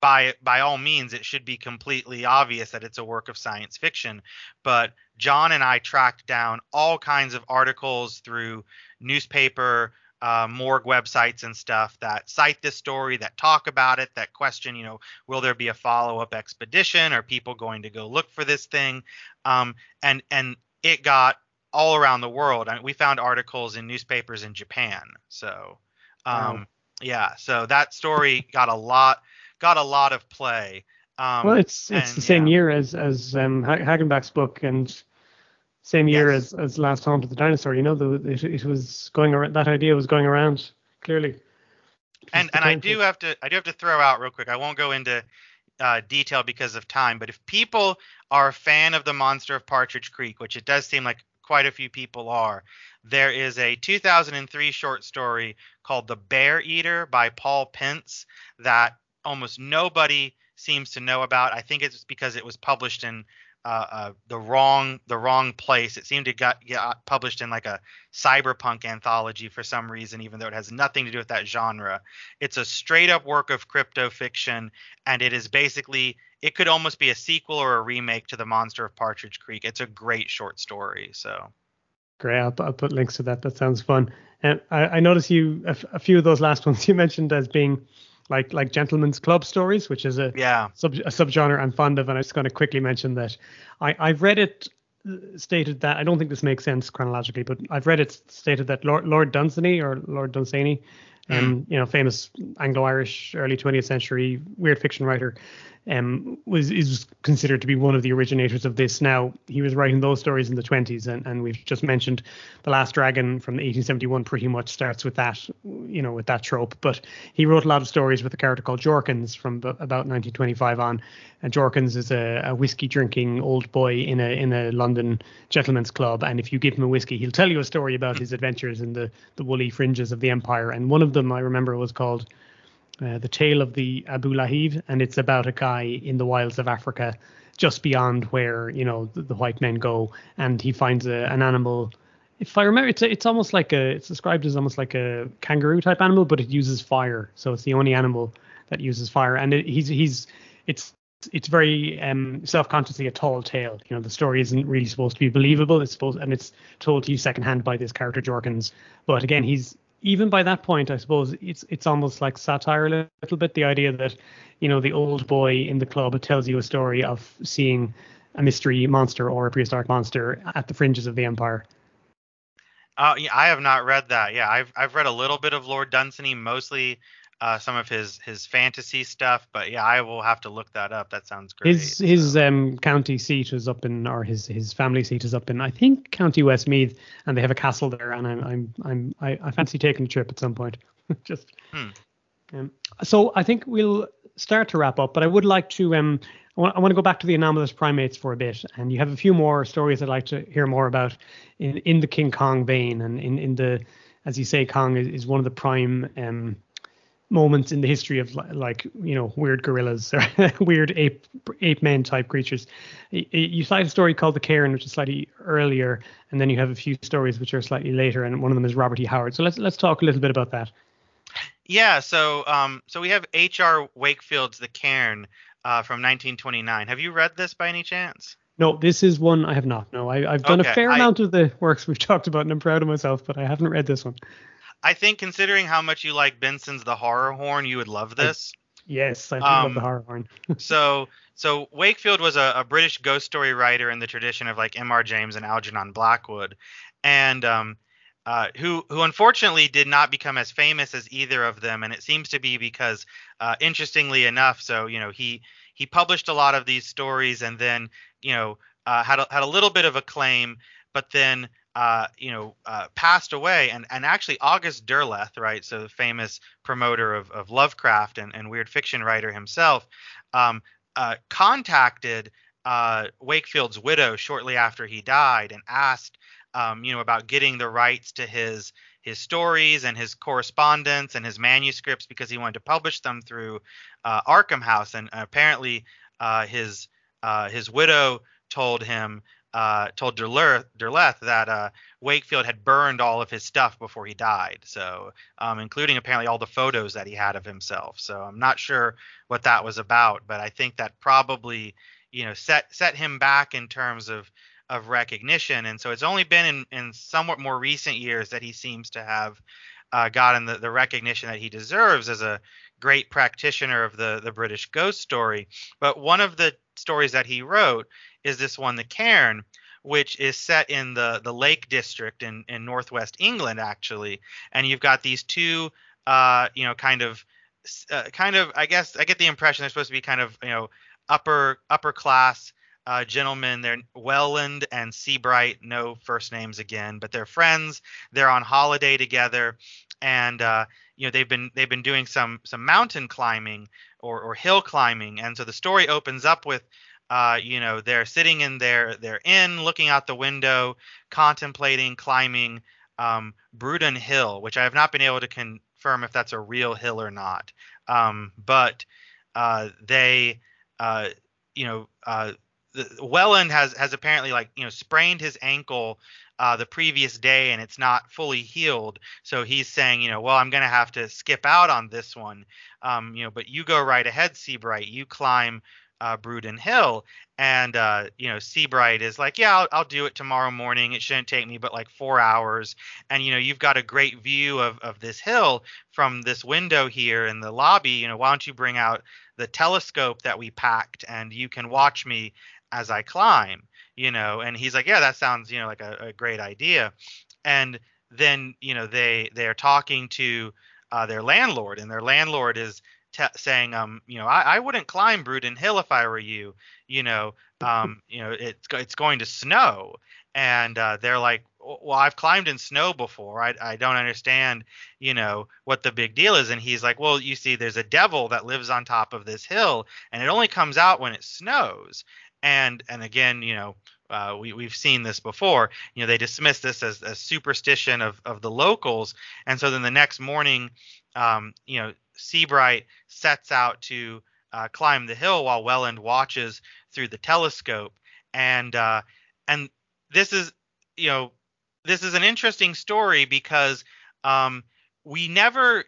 by by all means, it should be completely obvious that it's a work of science fiction. But John and I tracked down all kinds of articles through newspaper, uh, morgue websites and stuff that cite this story, that talk about it, that question, you know, will there be a follow-up expedition? Are people going to go look for this thing? Um, and and it got all around the world. I mean, we found articles in newspapers in Japan. So, um, wow. yeah, so that story got a lot, got a lot of play. Um, well, it's it's and, the same yeah. year as as um, Hagenbach's book, and same year yes. as, as Last Haunt of the Dinosaur. You know, the, it, it was going around. That idea was going around clearly. And and I do have to I do have to throw out real quick. I won't go into uh, detail because of time. But if people are a fan of The Monster of Partridge Creek, which it does seem like quite a few people are, there is a two thousand three short story called The Bear Eater by Paul Pence that almost nobody seems to know about. I think it's because it was published in uh, uh, the wrong the wrong place. It seemed to got, got published in like a cyberpunk anthology for some reason, even though it has nothing to do with that genre. It's a straight up work of crypto fiction, and it is basically, it could almost be a sequel or a remake to The Monster of Partridge Creek. It's a great short story. So great. I'll, I'll put links to that. That sounds fun. And I, I noticed you a, f- a few of those last ones you mentioned as being like like gentlemen's club stories, which is a yeah. sub a subgenre I'm fond of, and I'm just going to quickly mention that I, I've read it stated that, I don't think this makes sense chronologically, but I've read it stated that Lord, Lord Dunsany or Lord Dunsany, mm. um, you know, famous Anglo-Irish early twentieth century weird fiction writer, um, was is considered to be one of the originators of this. Now, he was writing those stories in the twenties, and, and we've just mentioned The Last Dragon from eighteen seventy-one pretty much starts with that, you know, with that trope. But he wrote a lot of stories with a character called Jorkins from b- about nineteen twenty-five on, and Jorkins is a, a whiskey drinking old boy in a in a London gentleman's club, and if you give him a whiskey, he'll tell you a story about his adventures in the the woolly fringes of the empire. And one of them I remember was called Uh, the Tale of the Abu Lahib, and it's about a guy in the wilds of Africa just beyond where, you know, the, the white men go, and he finds a, an animal. If I remember, it's a, it's almost like a, it's described as almost like a kangaroo type animal, but it uses fire. So it's the only animal that uses fire, and it, he's he's it's it's very um, self-consciously a tall tale. You know, the story isn't really supposed to be believable. It's supposed, and it's told to you secondhand by this character Jorkins. But again, he's even by that point, I suppose it's it's almost like satire a little bit. The idea that, you know, the old boy in the club tells you a story of seeing a mystery monster or a prehistoric monster at the fringes of the empire. Uh, yeah, I have not read that. Yeah, I've I've read a little bit of Lord Dunsany, mostly uh, some of his his fantasy stuff. But yeah, I will have to look that up. That sounds great. His his so. um, county seat is up in, or his his family seat is up in, I think, County Westmeath, and they have a castle there. And I'm I'm I'm I, I fancy taking a trip at some point. Just hmm. um, so I think we'll start to wrap up. But I would like to um I want, I want to go back to the anomalous primates for a bit. And you have a few more stories I'd like to hear more about in in the King Kong vein, and in in the, as you say, Kong is, is one of the prime um. moments in the history of, like, you know, weird gorillas or weird ape ape men type creatures. You cite a story called The Cairn, which is slightly earlier, and then you have a few stories which are slightly later, and one of them is Robert E. Howard. So let's let's talk a little bit about that. Yeah, so um so we have H R Wakefield's The Cairn, uh, from nineteen twenty-nine. Have you read this by any chance? No, this is one I have not. No, I, I've done okay, a fair I, amount of the works we've talked about, and I'm proud of myself, but I haven't read this one. I think considering how much you like Benson's The Horror Horn, you would love this. I, yes, I do um, love The Horror Horn. so so Wakefield was a, a British ghost story writer in the tradition of like M R James and Algernon Blackwood, and um, uh, who who unfortunately did not become as famous as either of them. And it seems to be because, uh, interestingly enough, so, you know, he he published a lot of these stories and then, you know, uh, had, a, had a little bit of acclaim, but then, uh, you know, uh, passed away. And, and actually August Derleth, right, so the famous promoter of, of Lovecraft and, and weird fiction writer himself, um, uh, contacted uh, Wakefield's widow shortly after he died and asked, um, you know, about getting the rights to his his stories and his correspondence and his manuscripts because he wanted to publish them through uh, Arkham House. And apparently uh, his... Uh, his widow told him, uh, told Derleth, Derleth that uh, Wakefield had burned all of his stuff before he died. So, um, including apparently all the photos that he had of himself. So I'm not sure what that was about, but I think that probably, you know, set set him back in terms of of recognition. And so it's only been in, in somewhat more recent years that he seems to have uh, gotten the, the recognition that he deserves as a great practitioner of the the British ghost story. But one of the stories that he wrote is this one, The Cairn, which is set in the the Lake District in in northwest England, actually. And you've got these two uh you know kind of uh, kind of I guess I get the impression they're supposed to be kind of you know upper upper class uh gentlemen. They're Welland and Seabright, no first names again, but they're friends. They're on holiday together, and uh you know they've been they've been doing some some mountain climbing or or hill climbing. And so the story opens up with uh you know they're sitting in their their inn, looking out the window, contemplating climbing um Bruden Hill, which I have not been able to confirm if that's a real hill or not. Um but uh they uh you know uh the, Welland has has apparently like you know sprained his ankle Uh, the previous day, and it's not fully healed. So he's saying, you know, well, I'm going to have to skip out on this one. Um, you know, but you go right ahead, Seabright. You climb uh, Bruden Hill. And, uh, you know, Seabright is like, yeah, I'll, I'll do it tomorrow morning. It shouldn't take me but like four hours. And, you know, you've got a great view of, of this hill from this window here in the lobby. You know, why don't you bring out the telescope that we packed and you can watch me as I climb? You know, and he's like, yeah, that sounds, you know, like a, a great idea. And then, you know, they they are talking to uh, their landlord, and their landlord is t- saying, um, you know, I, I wouldn't climb Bruden Hill if I were you. You know, um, you know, it's it's going to snow. And uh, they're like, well, I've climbed in snow before. I, I don't understand, you know, what the big deal is. And he's like, well, you see, there's a devil that lives on top of this hill, and it only comes out when it snows. And and again, you know, uh, we, we've seen this before. You know, they dismiss this as a superstition of, of the locals. And so then the next morning, um, you know, Seabright sets out to uh, climb the hill while Welland watches through the telescope. And uh, and this is, you know, this is an interesting story because um, we never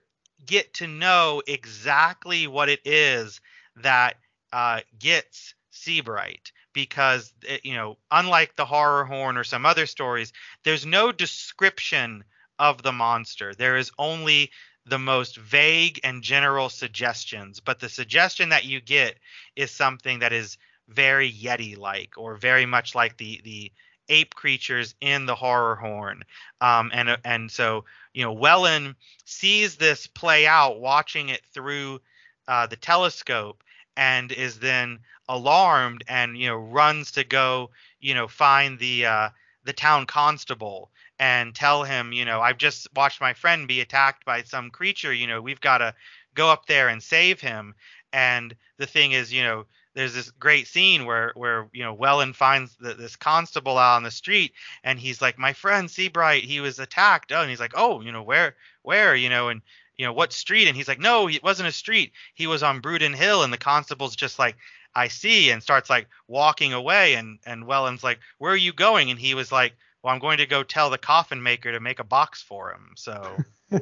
get to know exactly what it is that uh, gets Seabright, because, you know, unlike The Horror Horn or some other stories, there's no description of the monster. There is only the most vague and general suggestions, but the suggestion that you get is something that is very Yeti-like, or very much like the the ape creatures in The Horror Horn. Um, and and so, you know, Welland sees this play out, watching it through uh, the telescope, and is then alarmed and, you know, runs to go, you know, find the uh, the town constable and tell him, you know, I've just watched my friend be attacked by some creature. You know, we've got to go up there and save him. And the thing is, you know, there's this great scene where, where you know, Welland finds the, this constable out on the street, and he's like, my friend Seabright, he was attacked. Oh, and he's like, oh, you know, where, where, you know, and, you know, what street? And he's like, no, it wasn't a street. He was on Bruden Hill. And the constable's just like, I see, and starts like walking away. And, and Welland's like, where are you going? And he was like, well, I'm going to go tell the coffin maker to make a box for him. So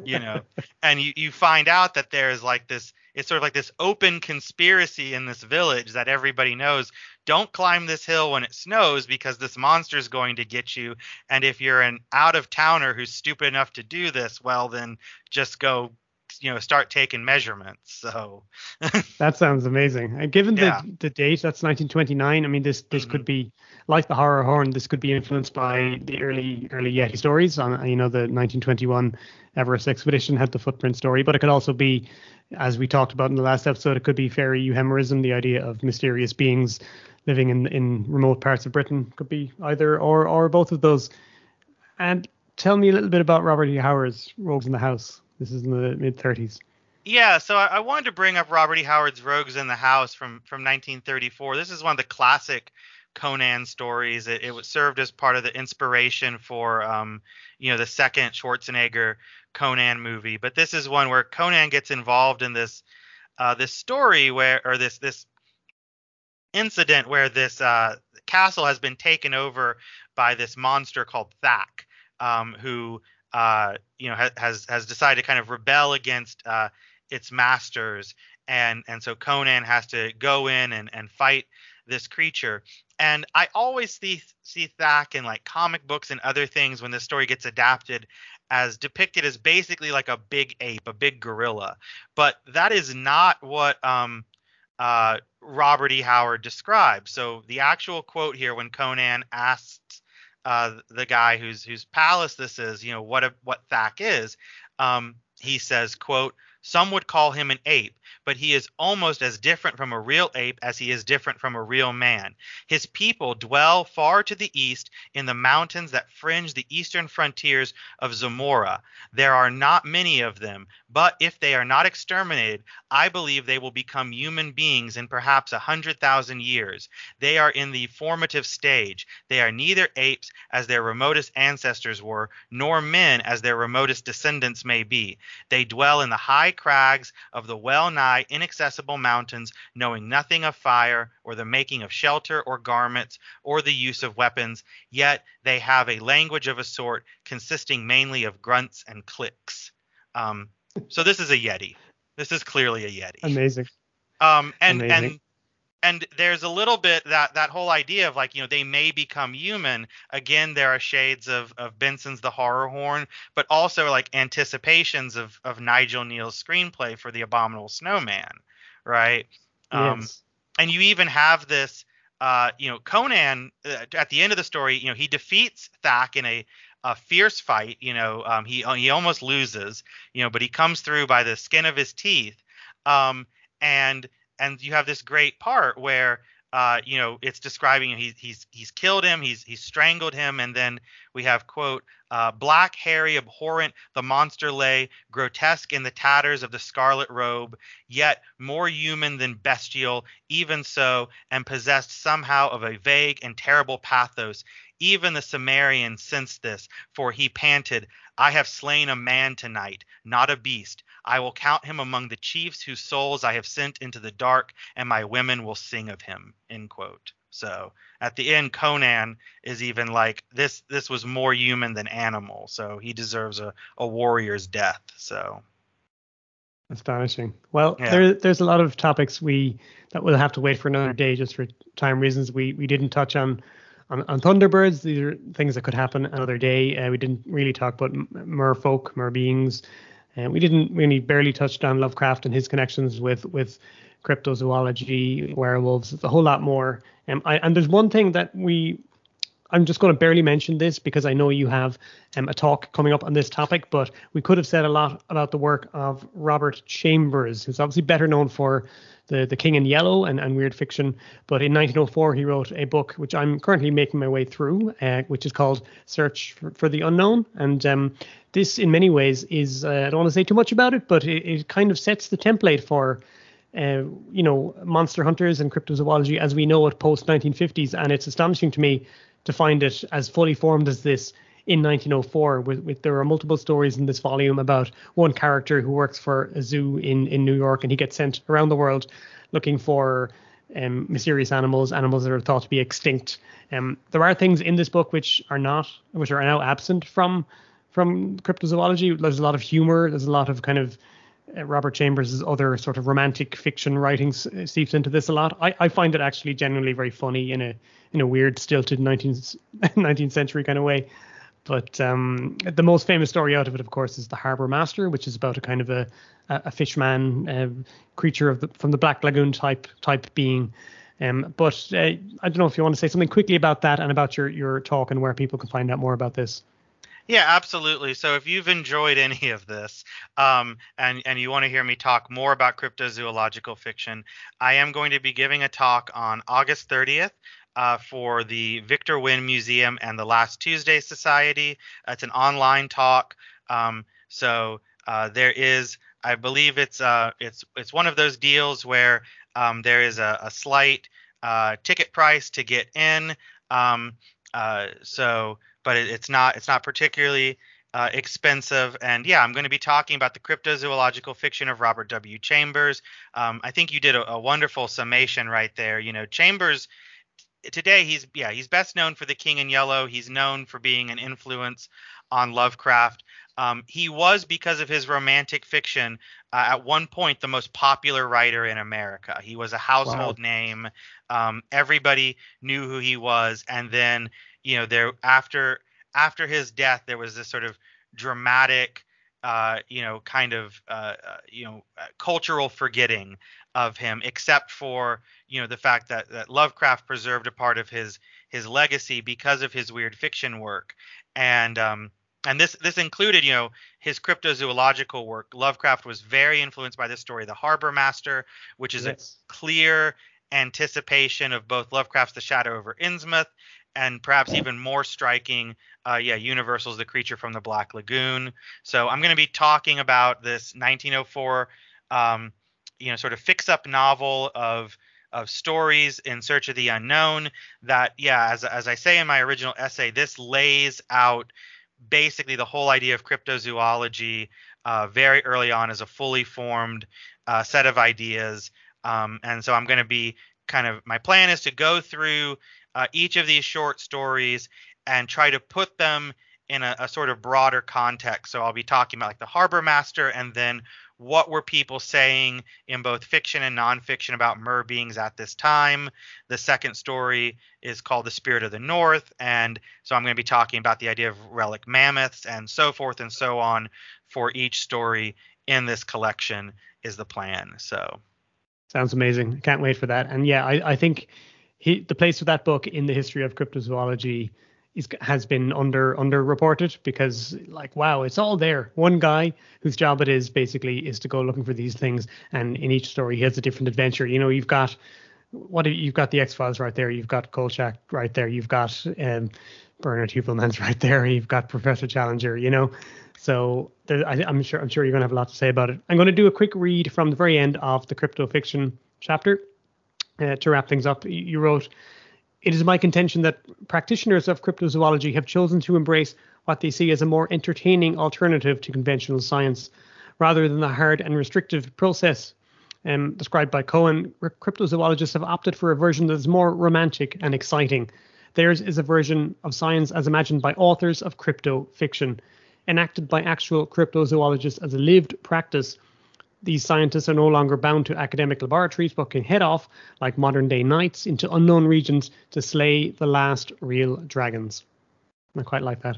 you know, and you, you find out that there's like this, it's sort of like this open conspiracy in this village that everybody knows. Don't climb this hill when it snows because this monster is going to get you. And if you're an out of towner who's stupid enough to do this, well, then just go, you know, start taking measurements. So that sounds amazing. And given yeah. the, the date, that's nineteen twenty-nine. I mean, this this mm-hmm. could be like the horror horn. This could be influenced by the early early Yeti stories. On you know, the nineteen twenty-one Everest expedition had the footprint story, but it could also be, as we talked about in the last episode, it could be fairy euhemerism, the idea of mysterious beings living in in remote parts of Britain. Could be either or or both of those. And tell me a little bit about Robert E. Howard's Rogues in the House. This is in the mid-thirties. Yeah, so I, I wanted to bring up Robert E. Howard's Rogues in the House from, from nineteen thirty-four. This is one of the classic Conan stories. It, it was served as part of the inspiration for, um, you know, the second Schwarzenegger Conan movie. But this is one where Conan gets involved in this uh, this story where, or this this incident where this uh, castle has been taken over by this monster called Thak, um, who... Uh, you know, ha- has has decided to kind of rebel against uh, its masters, and and so Conan has to go in and, and fight this creature. And I always see see Thak in like comic books and other things when this story gets adapted as depicted as basically like a big ape, a big gorilla. But that is not what um, uh, Robert E. Howard describes. So the actual quote here, when Conan asks Uh, the guy whose whose palace this is, you know, what a, what Thak is, um, he says, quote, "Some would call him an ape, but he is almost as different from a real ape as he is different from a real man. His people dwell far to the east in the mountains that fringe the eastern frontiers of Zamora. There are not many of them, but if they are not exterminated, I believe they will become human beings in perhaps a hundred thousand years. They are in the formative stage. They are neither apes, as their remotest ancestors were, nor men, as their remotest descendants may be. They dwell in the high crags of the well-nigh inaccessible mountains, knowing nothing of fire or the making of shelter or garments or the use of weapons, yet they have a language of a sort consisting mainly of grunts and clicks." Um, So this is a Yeti. This is clearly a Yeti. Amazing. Um, and Amazing. and and there's a little bit that that whole idea of like, you know, they may become human. Again, there are shades of of Benson's The Horror Horn, but also like anticipations of of Nigel Neal's screenplay for The Abominable Snowman, right? Um, yes. And you even have this, uh, you know, Conan uh, at the end of the story, you know, he defeats Thak in a a fierce fight, you know, um, he he almost loses, you know, but he comes through by the skin of his teeth. Um, and and you have this great part where, uh, you know, it's describing he, he's he's killed him, he's he's strangled him. And then we have, quote, uh, "Black, hairy, abhorrent, the monster lay, grotesque in the tatters of the scarlet robe, yet more human than bestial, even so, and possessed somehow of a vague and terrible pathos. Even the Cimmerian sensed this, for he panted, 'I have slain a man tonight, not a beast. I will count him among the chiefs whose souls I have sent into the dark, and my women will sing of him,'" end quote. So at the end, Conan is even like, this this was more human than animal, so he deserves a, a warrior's death. So astonishing. Well, yeah. there, there's a lot of topics we that we'll have to wait for another day just for time reasons. We, we didn't touch on On, on Thunderbirds. These are things that could happen another day. Uh, we didn't really talk about m- merfolk, mer beings. And uh, we didn't really barely touched on Lovecraft and his connections with, with cryptozoology, werewolves, a whole lot more. Um, I, and there's one thing that we, I'm just going to barely mention this because I know you have um, a talk coming up on this topic, but we could have said a lot about the work of Robert Chambers, who's obviously better known for The the King in Yellow and, and weird fiction. But in nineteen oh four, he wrote a book, which I'm currently making my way through, uh, which is called Search for, for the Unknown. And um, this, in many ways, is, uh, I don't want to say too much about it, but it, it kind of sets the template for, uh, you know, monster hunters and cryptozoology as we know it post nineteen fifties. And it's astonishing to me to find it as fully formed as this in nineteen oh four, with, with there are multiple stories in this volume about one character who works for a zoo in, in New York, and he gets sent around the world looking for um, mysterious animals, animals that are thought to be extinct. Um, there are things in this book which are not, which are now absent from from cryptozoology. There's a lot of humor. There's a lot of kind of uh, Robert Chambers' other sort of romantic fiction writings uh, seeps into this a lot. I, I find it actually genuinely very funny in a in a weird, stilted nineteenth, nineteenth century kind of way. But um, the most famous story out of it, of course, is The Harbour Master, which is about a kind of a, a fishman uh, creature of the, from the Black Lagoon type type being. Um, but uh, I don't know if you want to say something quickly about that and about your, your talk and where people can find out more about this. Yeah, absolutely. So if you've enjoyed any of this um, and, and you want to hear me talk more about cryptozoological fiction, I am going to be giving a talk on August thirtieth. Uh, for the Victor Wynne Museum and the Last Tuesday Society. It's an online talk. Um, so uh, there is, I believe it's uh, it's it's one of those deals where um, there is a, a slight uh, ticket price to get in. Um, uh, so, but it, it's not it's not particularly uh, expensive. And yeah, I'm going to be talking about the cryptozoological fiction of Robert W. Chambers. Um, I think you did a, a wonderful summation right there. You know, Chambers. Today, he's yeah, he's best known for The King in Yellow. He's known for being an influence on Lovecraft. Um, he was, because of his romantic fiction, uh, at one point the most popular writer in America. He was a household wow. name. Um, everybody knew who he was. And then, you know, there after after his death, there was this sort of dramatic, uh, you know, kind of uh, uh, you know, uh, cultural forgetting of him, except for, you know, the fact that, that Lovecraft preserved a part of his his legacy because of his weird fiction work. And um, and this this included, you know, his cryptozoological work. Lovecraft was very influenced by this story, The Harbour Master, which is yes. a clear anticipation of both Lovecraft's The Shadow over Innsmouth and perhaps even more striking, uh, yeah, Universal's The Creature from the Black Lagoon. So I'm going to be talking about this nineteen oh four um, you know, sort of fix up novel of of stories in search of the unknown that, yeah, as, as I say in my original essay, this lays out basically the whole idea of cryptozoology uh, very early on as a fully formed uh, set of ideas. Um, and so I'm going to be kind of, my plan is to go through uh, each of these short stories and try to put them in a, a sort of broader context. So I'll be talking about like The Harbour Master and then what were people saying in both fiction and nonfiction about mer beings at this time? The second story is called The Spirit of the North. And so I'm going to be talking about the idea of relic mammoths and so forth and so on for each story in this collection is the plan. So. Sounds amazing. I can't wait for that. And yeah, I, I think he, the place for that book in the history of cryptozoology has been under underreported because, like, wow, it's all there. One guy whose job it is basically is to go looking for these things, and in each story he has a different adventure. You know, you've got what you've got the X-Files right there, you've got Kolchak right there, you've got um, Bernard Hubelmann's right there, you've got Professor Challenger. You know, so there, I, I'm sure I'm sure you're going to have a lot to say about it. I'm going to do a quick read from the very end of the crypto fiction chapter uh, to wrap things up. You wrote. It is my contention that practitioners of cryptozoology have chosen to embrace what they see as a more entertaining alternative to conventional science, rather than the hard and restrictive process um, described by Cohen. Cryptozoologists have opted for a version that is more romantic and exciting. Theirs is a version of science as imagined by authors of crypto fiction, enacted by actual cryptozoologists as a lived practice. These scientists are no longer bound to academic laboratories, but can head off, like modern-day knights, into unknown regions to slay the last real dragons. I quite like that.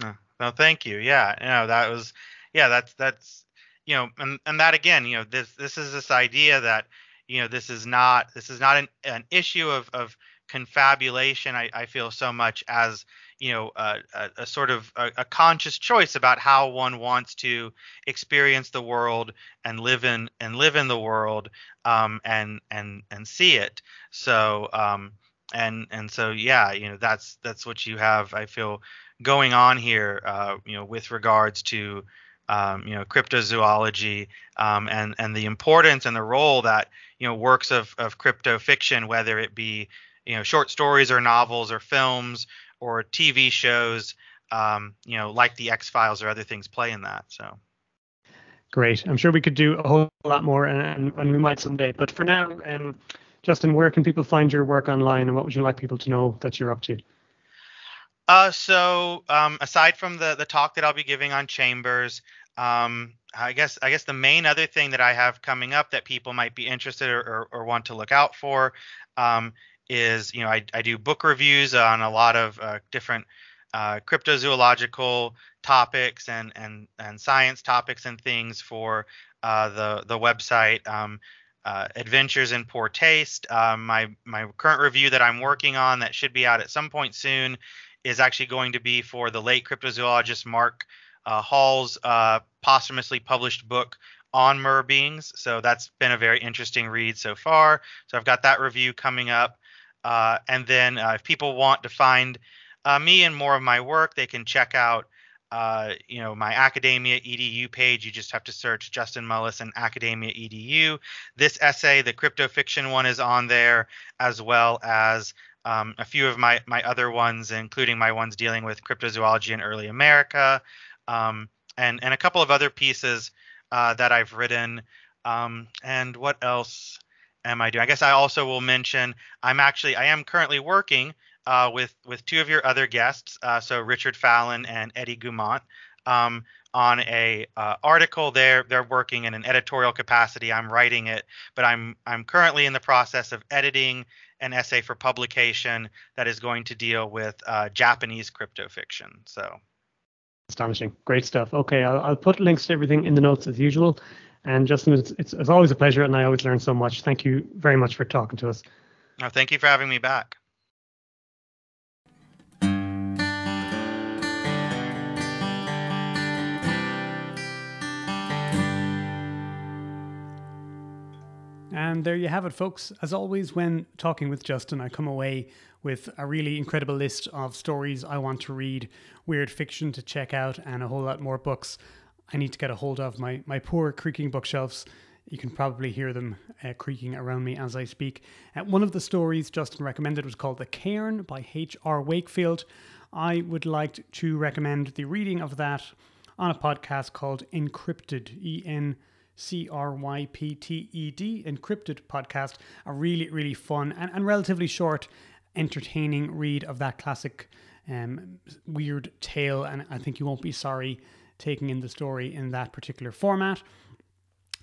No, no thank you. Yeah, no, that was, yeah, that's that's, you know, and and that again, you know, this this is this idea that, you know, this is not this is not an an issue of of confabulation. I I feel so much as. You know, uh, a, a sort of a, a conscious choice about how one wants to experience the world and live in and live in the world um, and and and see it. So um, and and so, yeah, you know, that's that's what you have, I feel, going on here, uh, you know, with regards to, um, you know, cryptozoology um, and and the importance and the role that, you know, works of, of crypto fiction, whether it be, you know, short stories or novels or films or T V shows, um, you know, like the X-Files or other things play in that. So great. I'm sure we could do a whole lot more, and, and we might someday. But for now, um, Justin, where can people find your work online, and what would you like people to know that you're up to? Uh, so um, aside from the, the talk that I'll be giving on Chambers, um, I guess I guess the main other thing that I have coming up that people might be interested or, or, or want to look out for um, is, you know, I, I do book reviews on a lot of uh, different uh, cryptozoological topics and, and, and science topics and things for uh, the, the website um, uh, Adventures in Poor Taste. Uh, my, my current review that I'm working on that should be out at some point soon is actually going to be for the late cryptozoologist Mark uh, Hall's uh, posthumously published book on mer beings. So that's been a very interesting read so far. So I've got that review coming up. Uh, and then uh, if people want to find uh, me and more of my work, they can check out uh, you know, my Academia E D U page. You just have to search Justin Mullis and Academia E D U. This essay, the crypto fiction one, is on there, as well as Um, a few of my, my other ones, including my ones dealing with cryptozoology in early America, um, and, and a couple of other pieces uh, that I've written. Um, and what else am I doing? I guess I also will mention I'm actually I am currently working uh, with with two of your other guests, uh, so Richard Fallon and Eddie Goumont, um, on a uh, article. They're they're working in an editorial capacity. I'm writing it, but I'm I'm currently in the process of editing an essay for publication that is going to deal with uh, Japanese crypto fiction. So, astonishing, great stuff. Okay, I'll, I'll put links to everything in the notes as usual. And Justin, it's, it's, it's always a pleasure, and I always learn so much. Thank you very much for talking to us. Oh, thank you for having me back. And there you have it, folks. As always, when talking with Justin, I come away with a really incredible list of stories I want to read, weird fiction to check out, and a whole lot more books I need to get a hold of. My, my poor creaking bookshelves, you can probably hear them uh, creaking around me as I speak. Uh, one of the stories Justin recommended was called The Cairn by H R Wakefield. I would like to recommend the reading of that on a podcast called Encrypted, E N C R Y P T E D, Encrypted podcast. A really, really fun and, and relatively short, entertaining read of that classic um, weird tale. And I think you won't be sorry taking in the story in that particular format.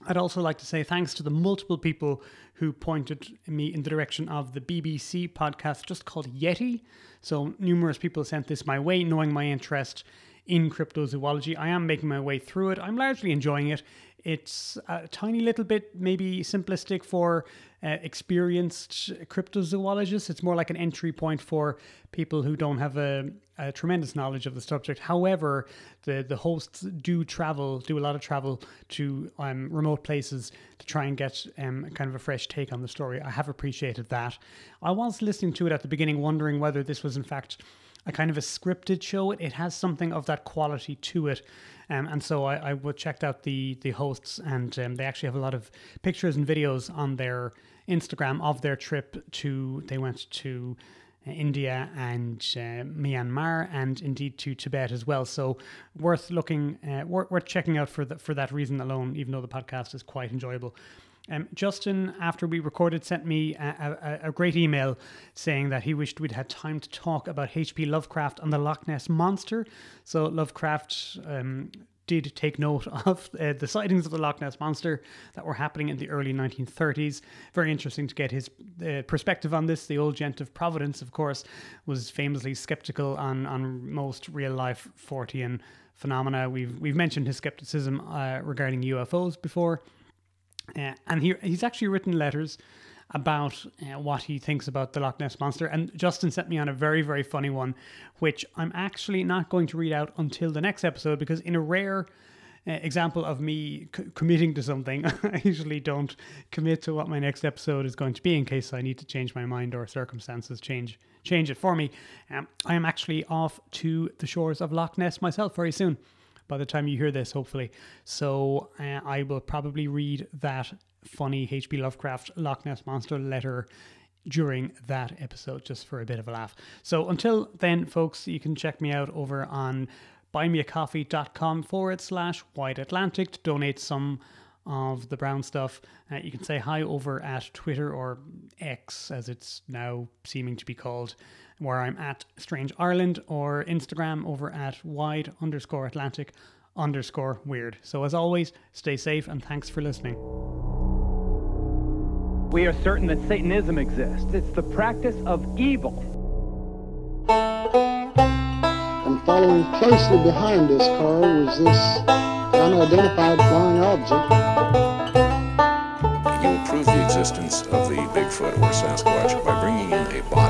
I'd also like to say thanks to the multiple people who pointed me in the direction of the B B C podcast just called Yeti. So numerous people sent this my way, knowing my interest in cryptozoology. I am making my way through it. I'm largely enjoying it. It's a tiny little bit maybe simplistic for uh, experienced cryptozoologists. It's more like an entry point for people who don't have a, a tremendous knowledge of the subject. However, the, the hosts do travel, do a lot of travel to um, remote places to try and get um, kind of a fresh take on the story. I have appreciated that. I was listening to it at the beginning, wondering whether this was in fact a kind of a scripted show. It has something of that quality to it. Um, and so I, I checked out the, the hosts, and um, they actually have a lot of pictures and videos on their Instagram of their trip to, they went to India and uh, Myanmar, and indeed to Tibet as well. So worth looking, uh, worth, worth checking out for, the, for that reason alone, even though the podcast is quite enjoyable. Um, Justin, after we recorded, sent me a, a, a great email saying that he wished we'd had time to talk about H P Lovecraft and the Loch Ness Monster. So Lovecraft um, did take note of uh, the sightings of the Loch Ness Monster that were happening in the early nineteen thirties. Very interesting to get his uh, perspective on this. The old gent of Providence, of course, was famously skeptical on, on most real-life Fortean phenomena. We've, we've mentioned his skepticism uh, regarding U F Os before. Uh, and he he's actually written letters about uh, what he thinks about the Loch Ness Monster. And Justin sent me on a very, very funny one, which I'm actually not going to read out until the next episode, because in a rare uh, example of me c- committing to something, I usually don't commit to what my next episode is going to be in case I need to change my mind or circumstances change change it for me. Um, I am actually off to the shores of Loch Ness myself very soon, by the time you hear this, hopefully. So uh, I will probably read that funny H P Lovecraft Loch Ness Monster letter during that episode, just for a bit of a laugh. So until then, folks, you can check me out over on buy me a coffee dot com forward slash Wide Atlantic to donate some of the Brown Stuff. Uh, you can say hi over at Twitter, or X as it's now seeming to be called, where I'm at Strange Ireland, or Instagram over at wide underscore Atlantic underscore weird. So as always, stay safe and thanks for listening. We are certain that Satanism exists. It's the practice of evil. And following closely behind this car was this unidentified flying object. You will prove the existence of the Bigfoot or Sasquatch by bringing in a body.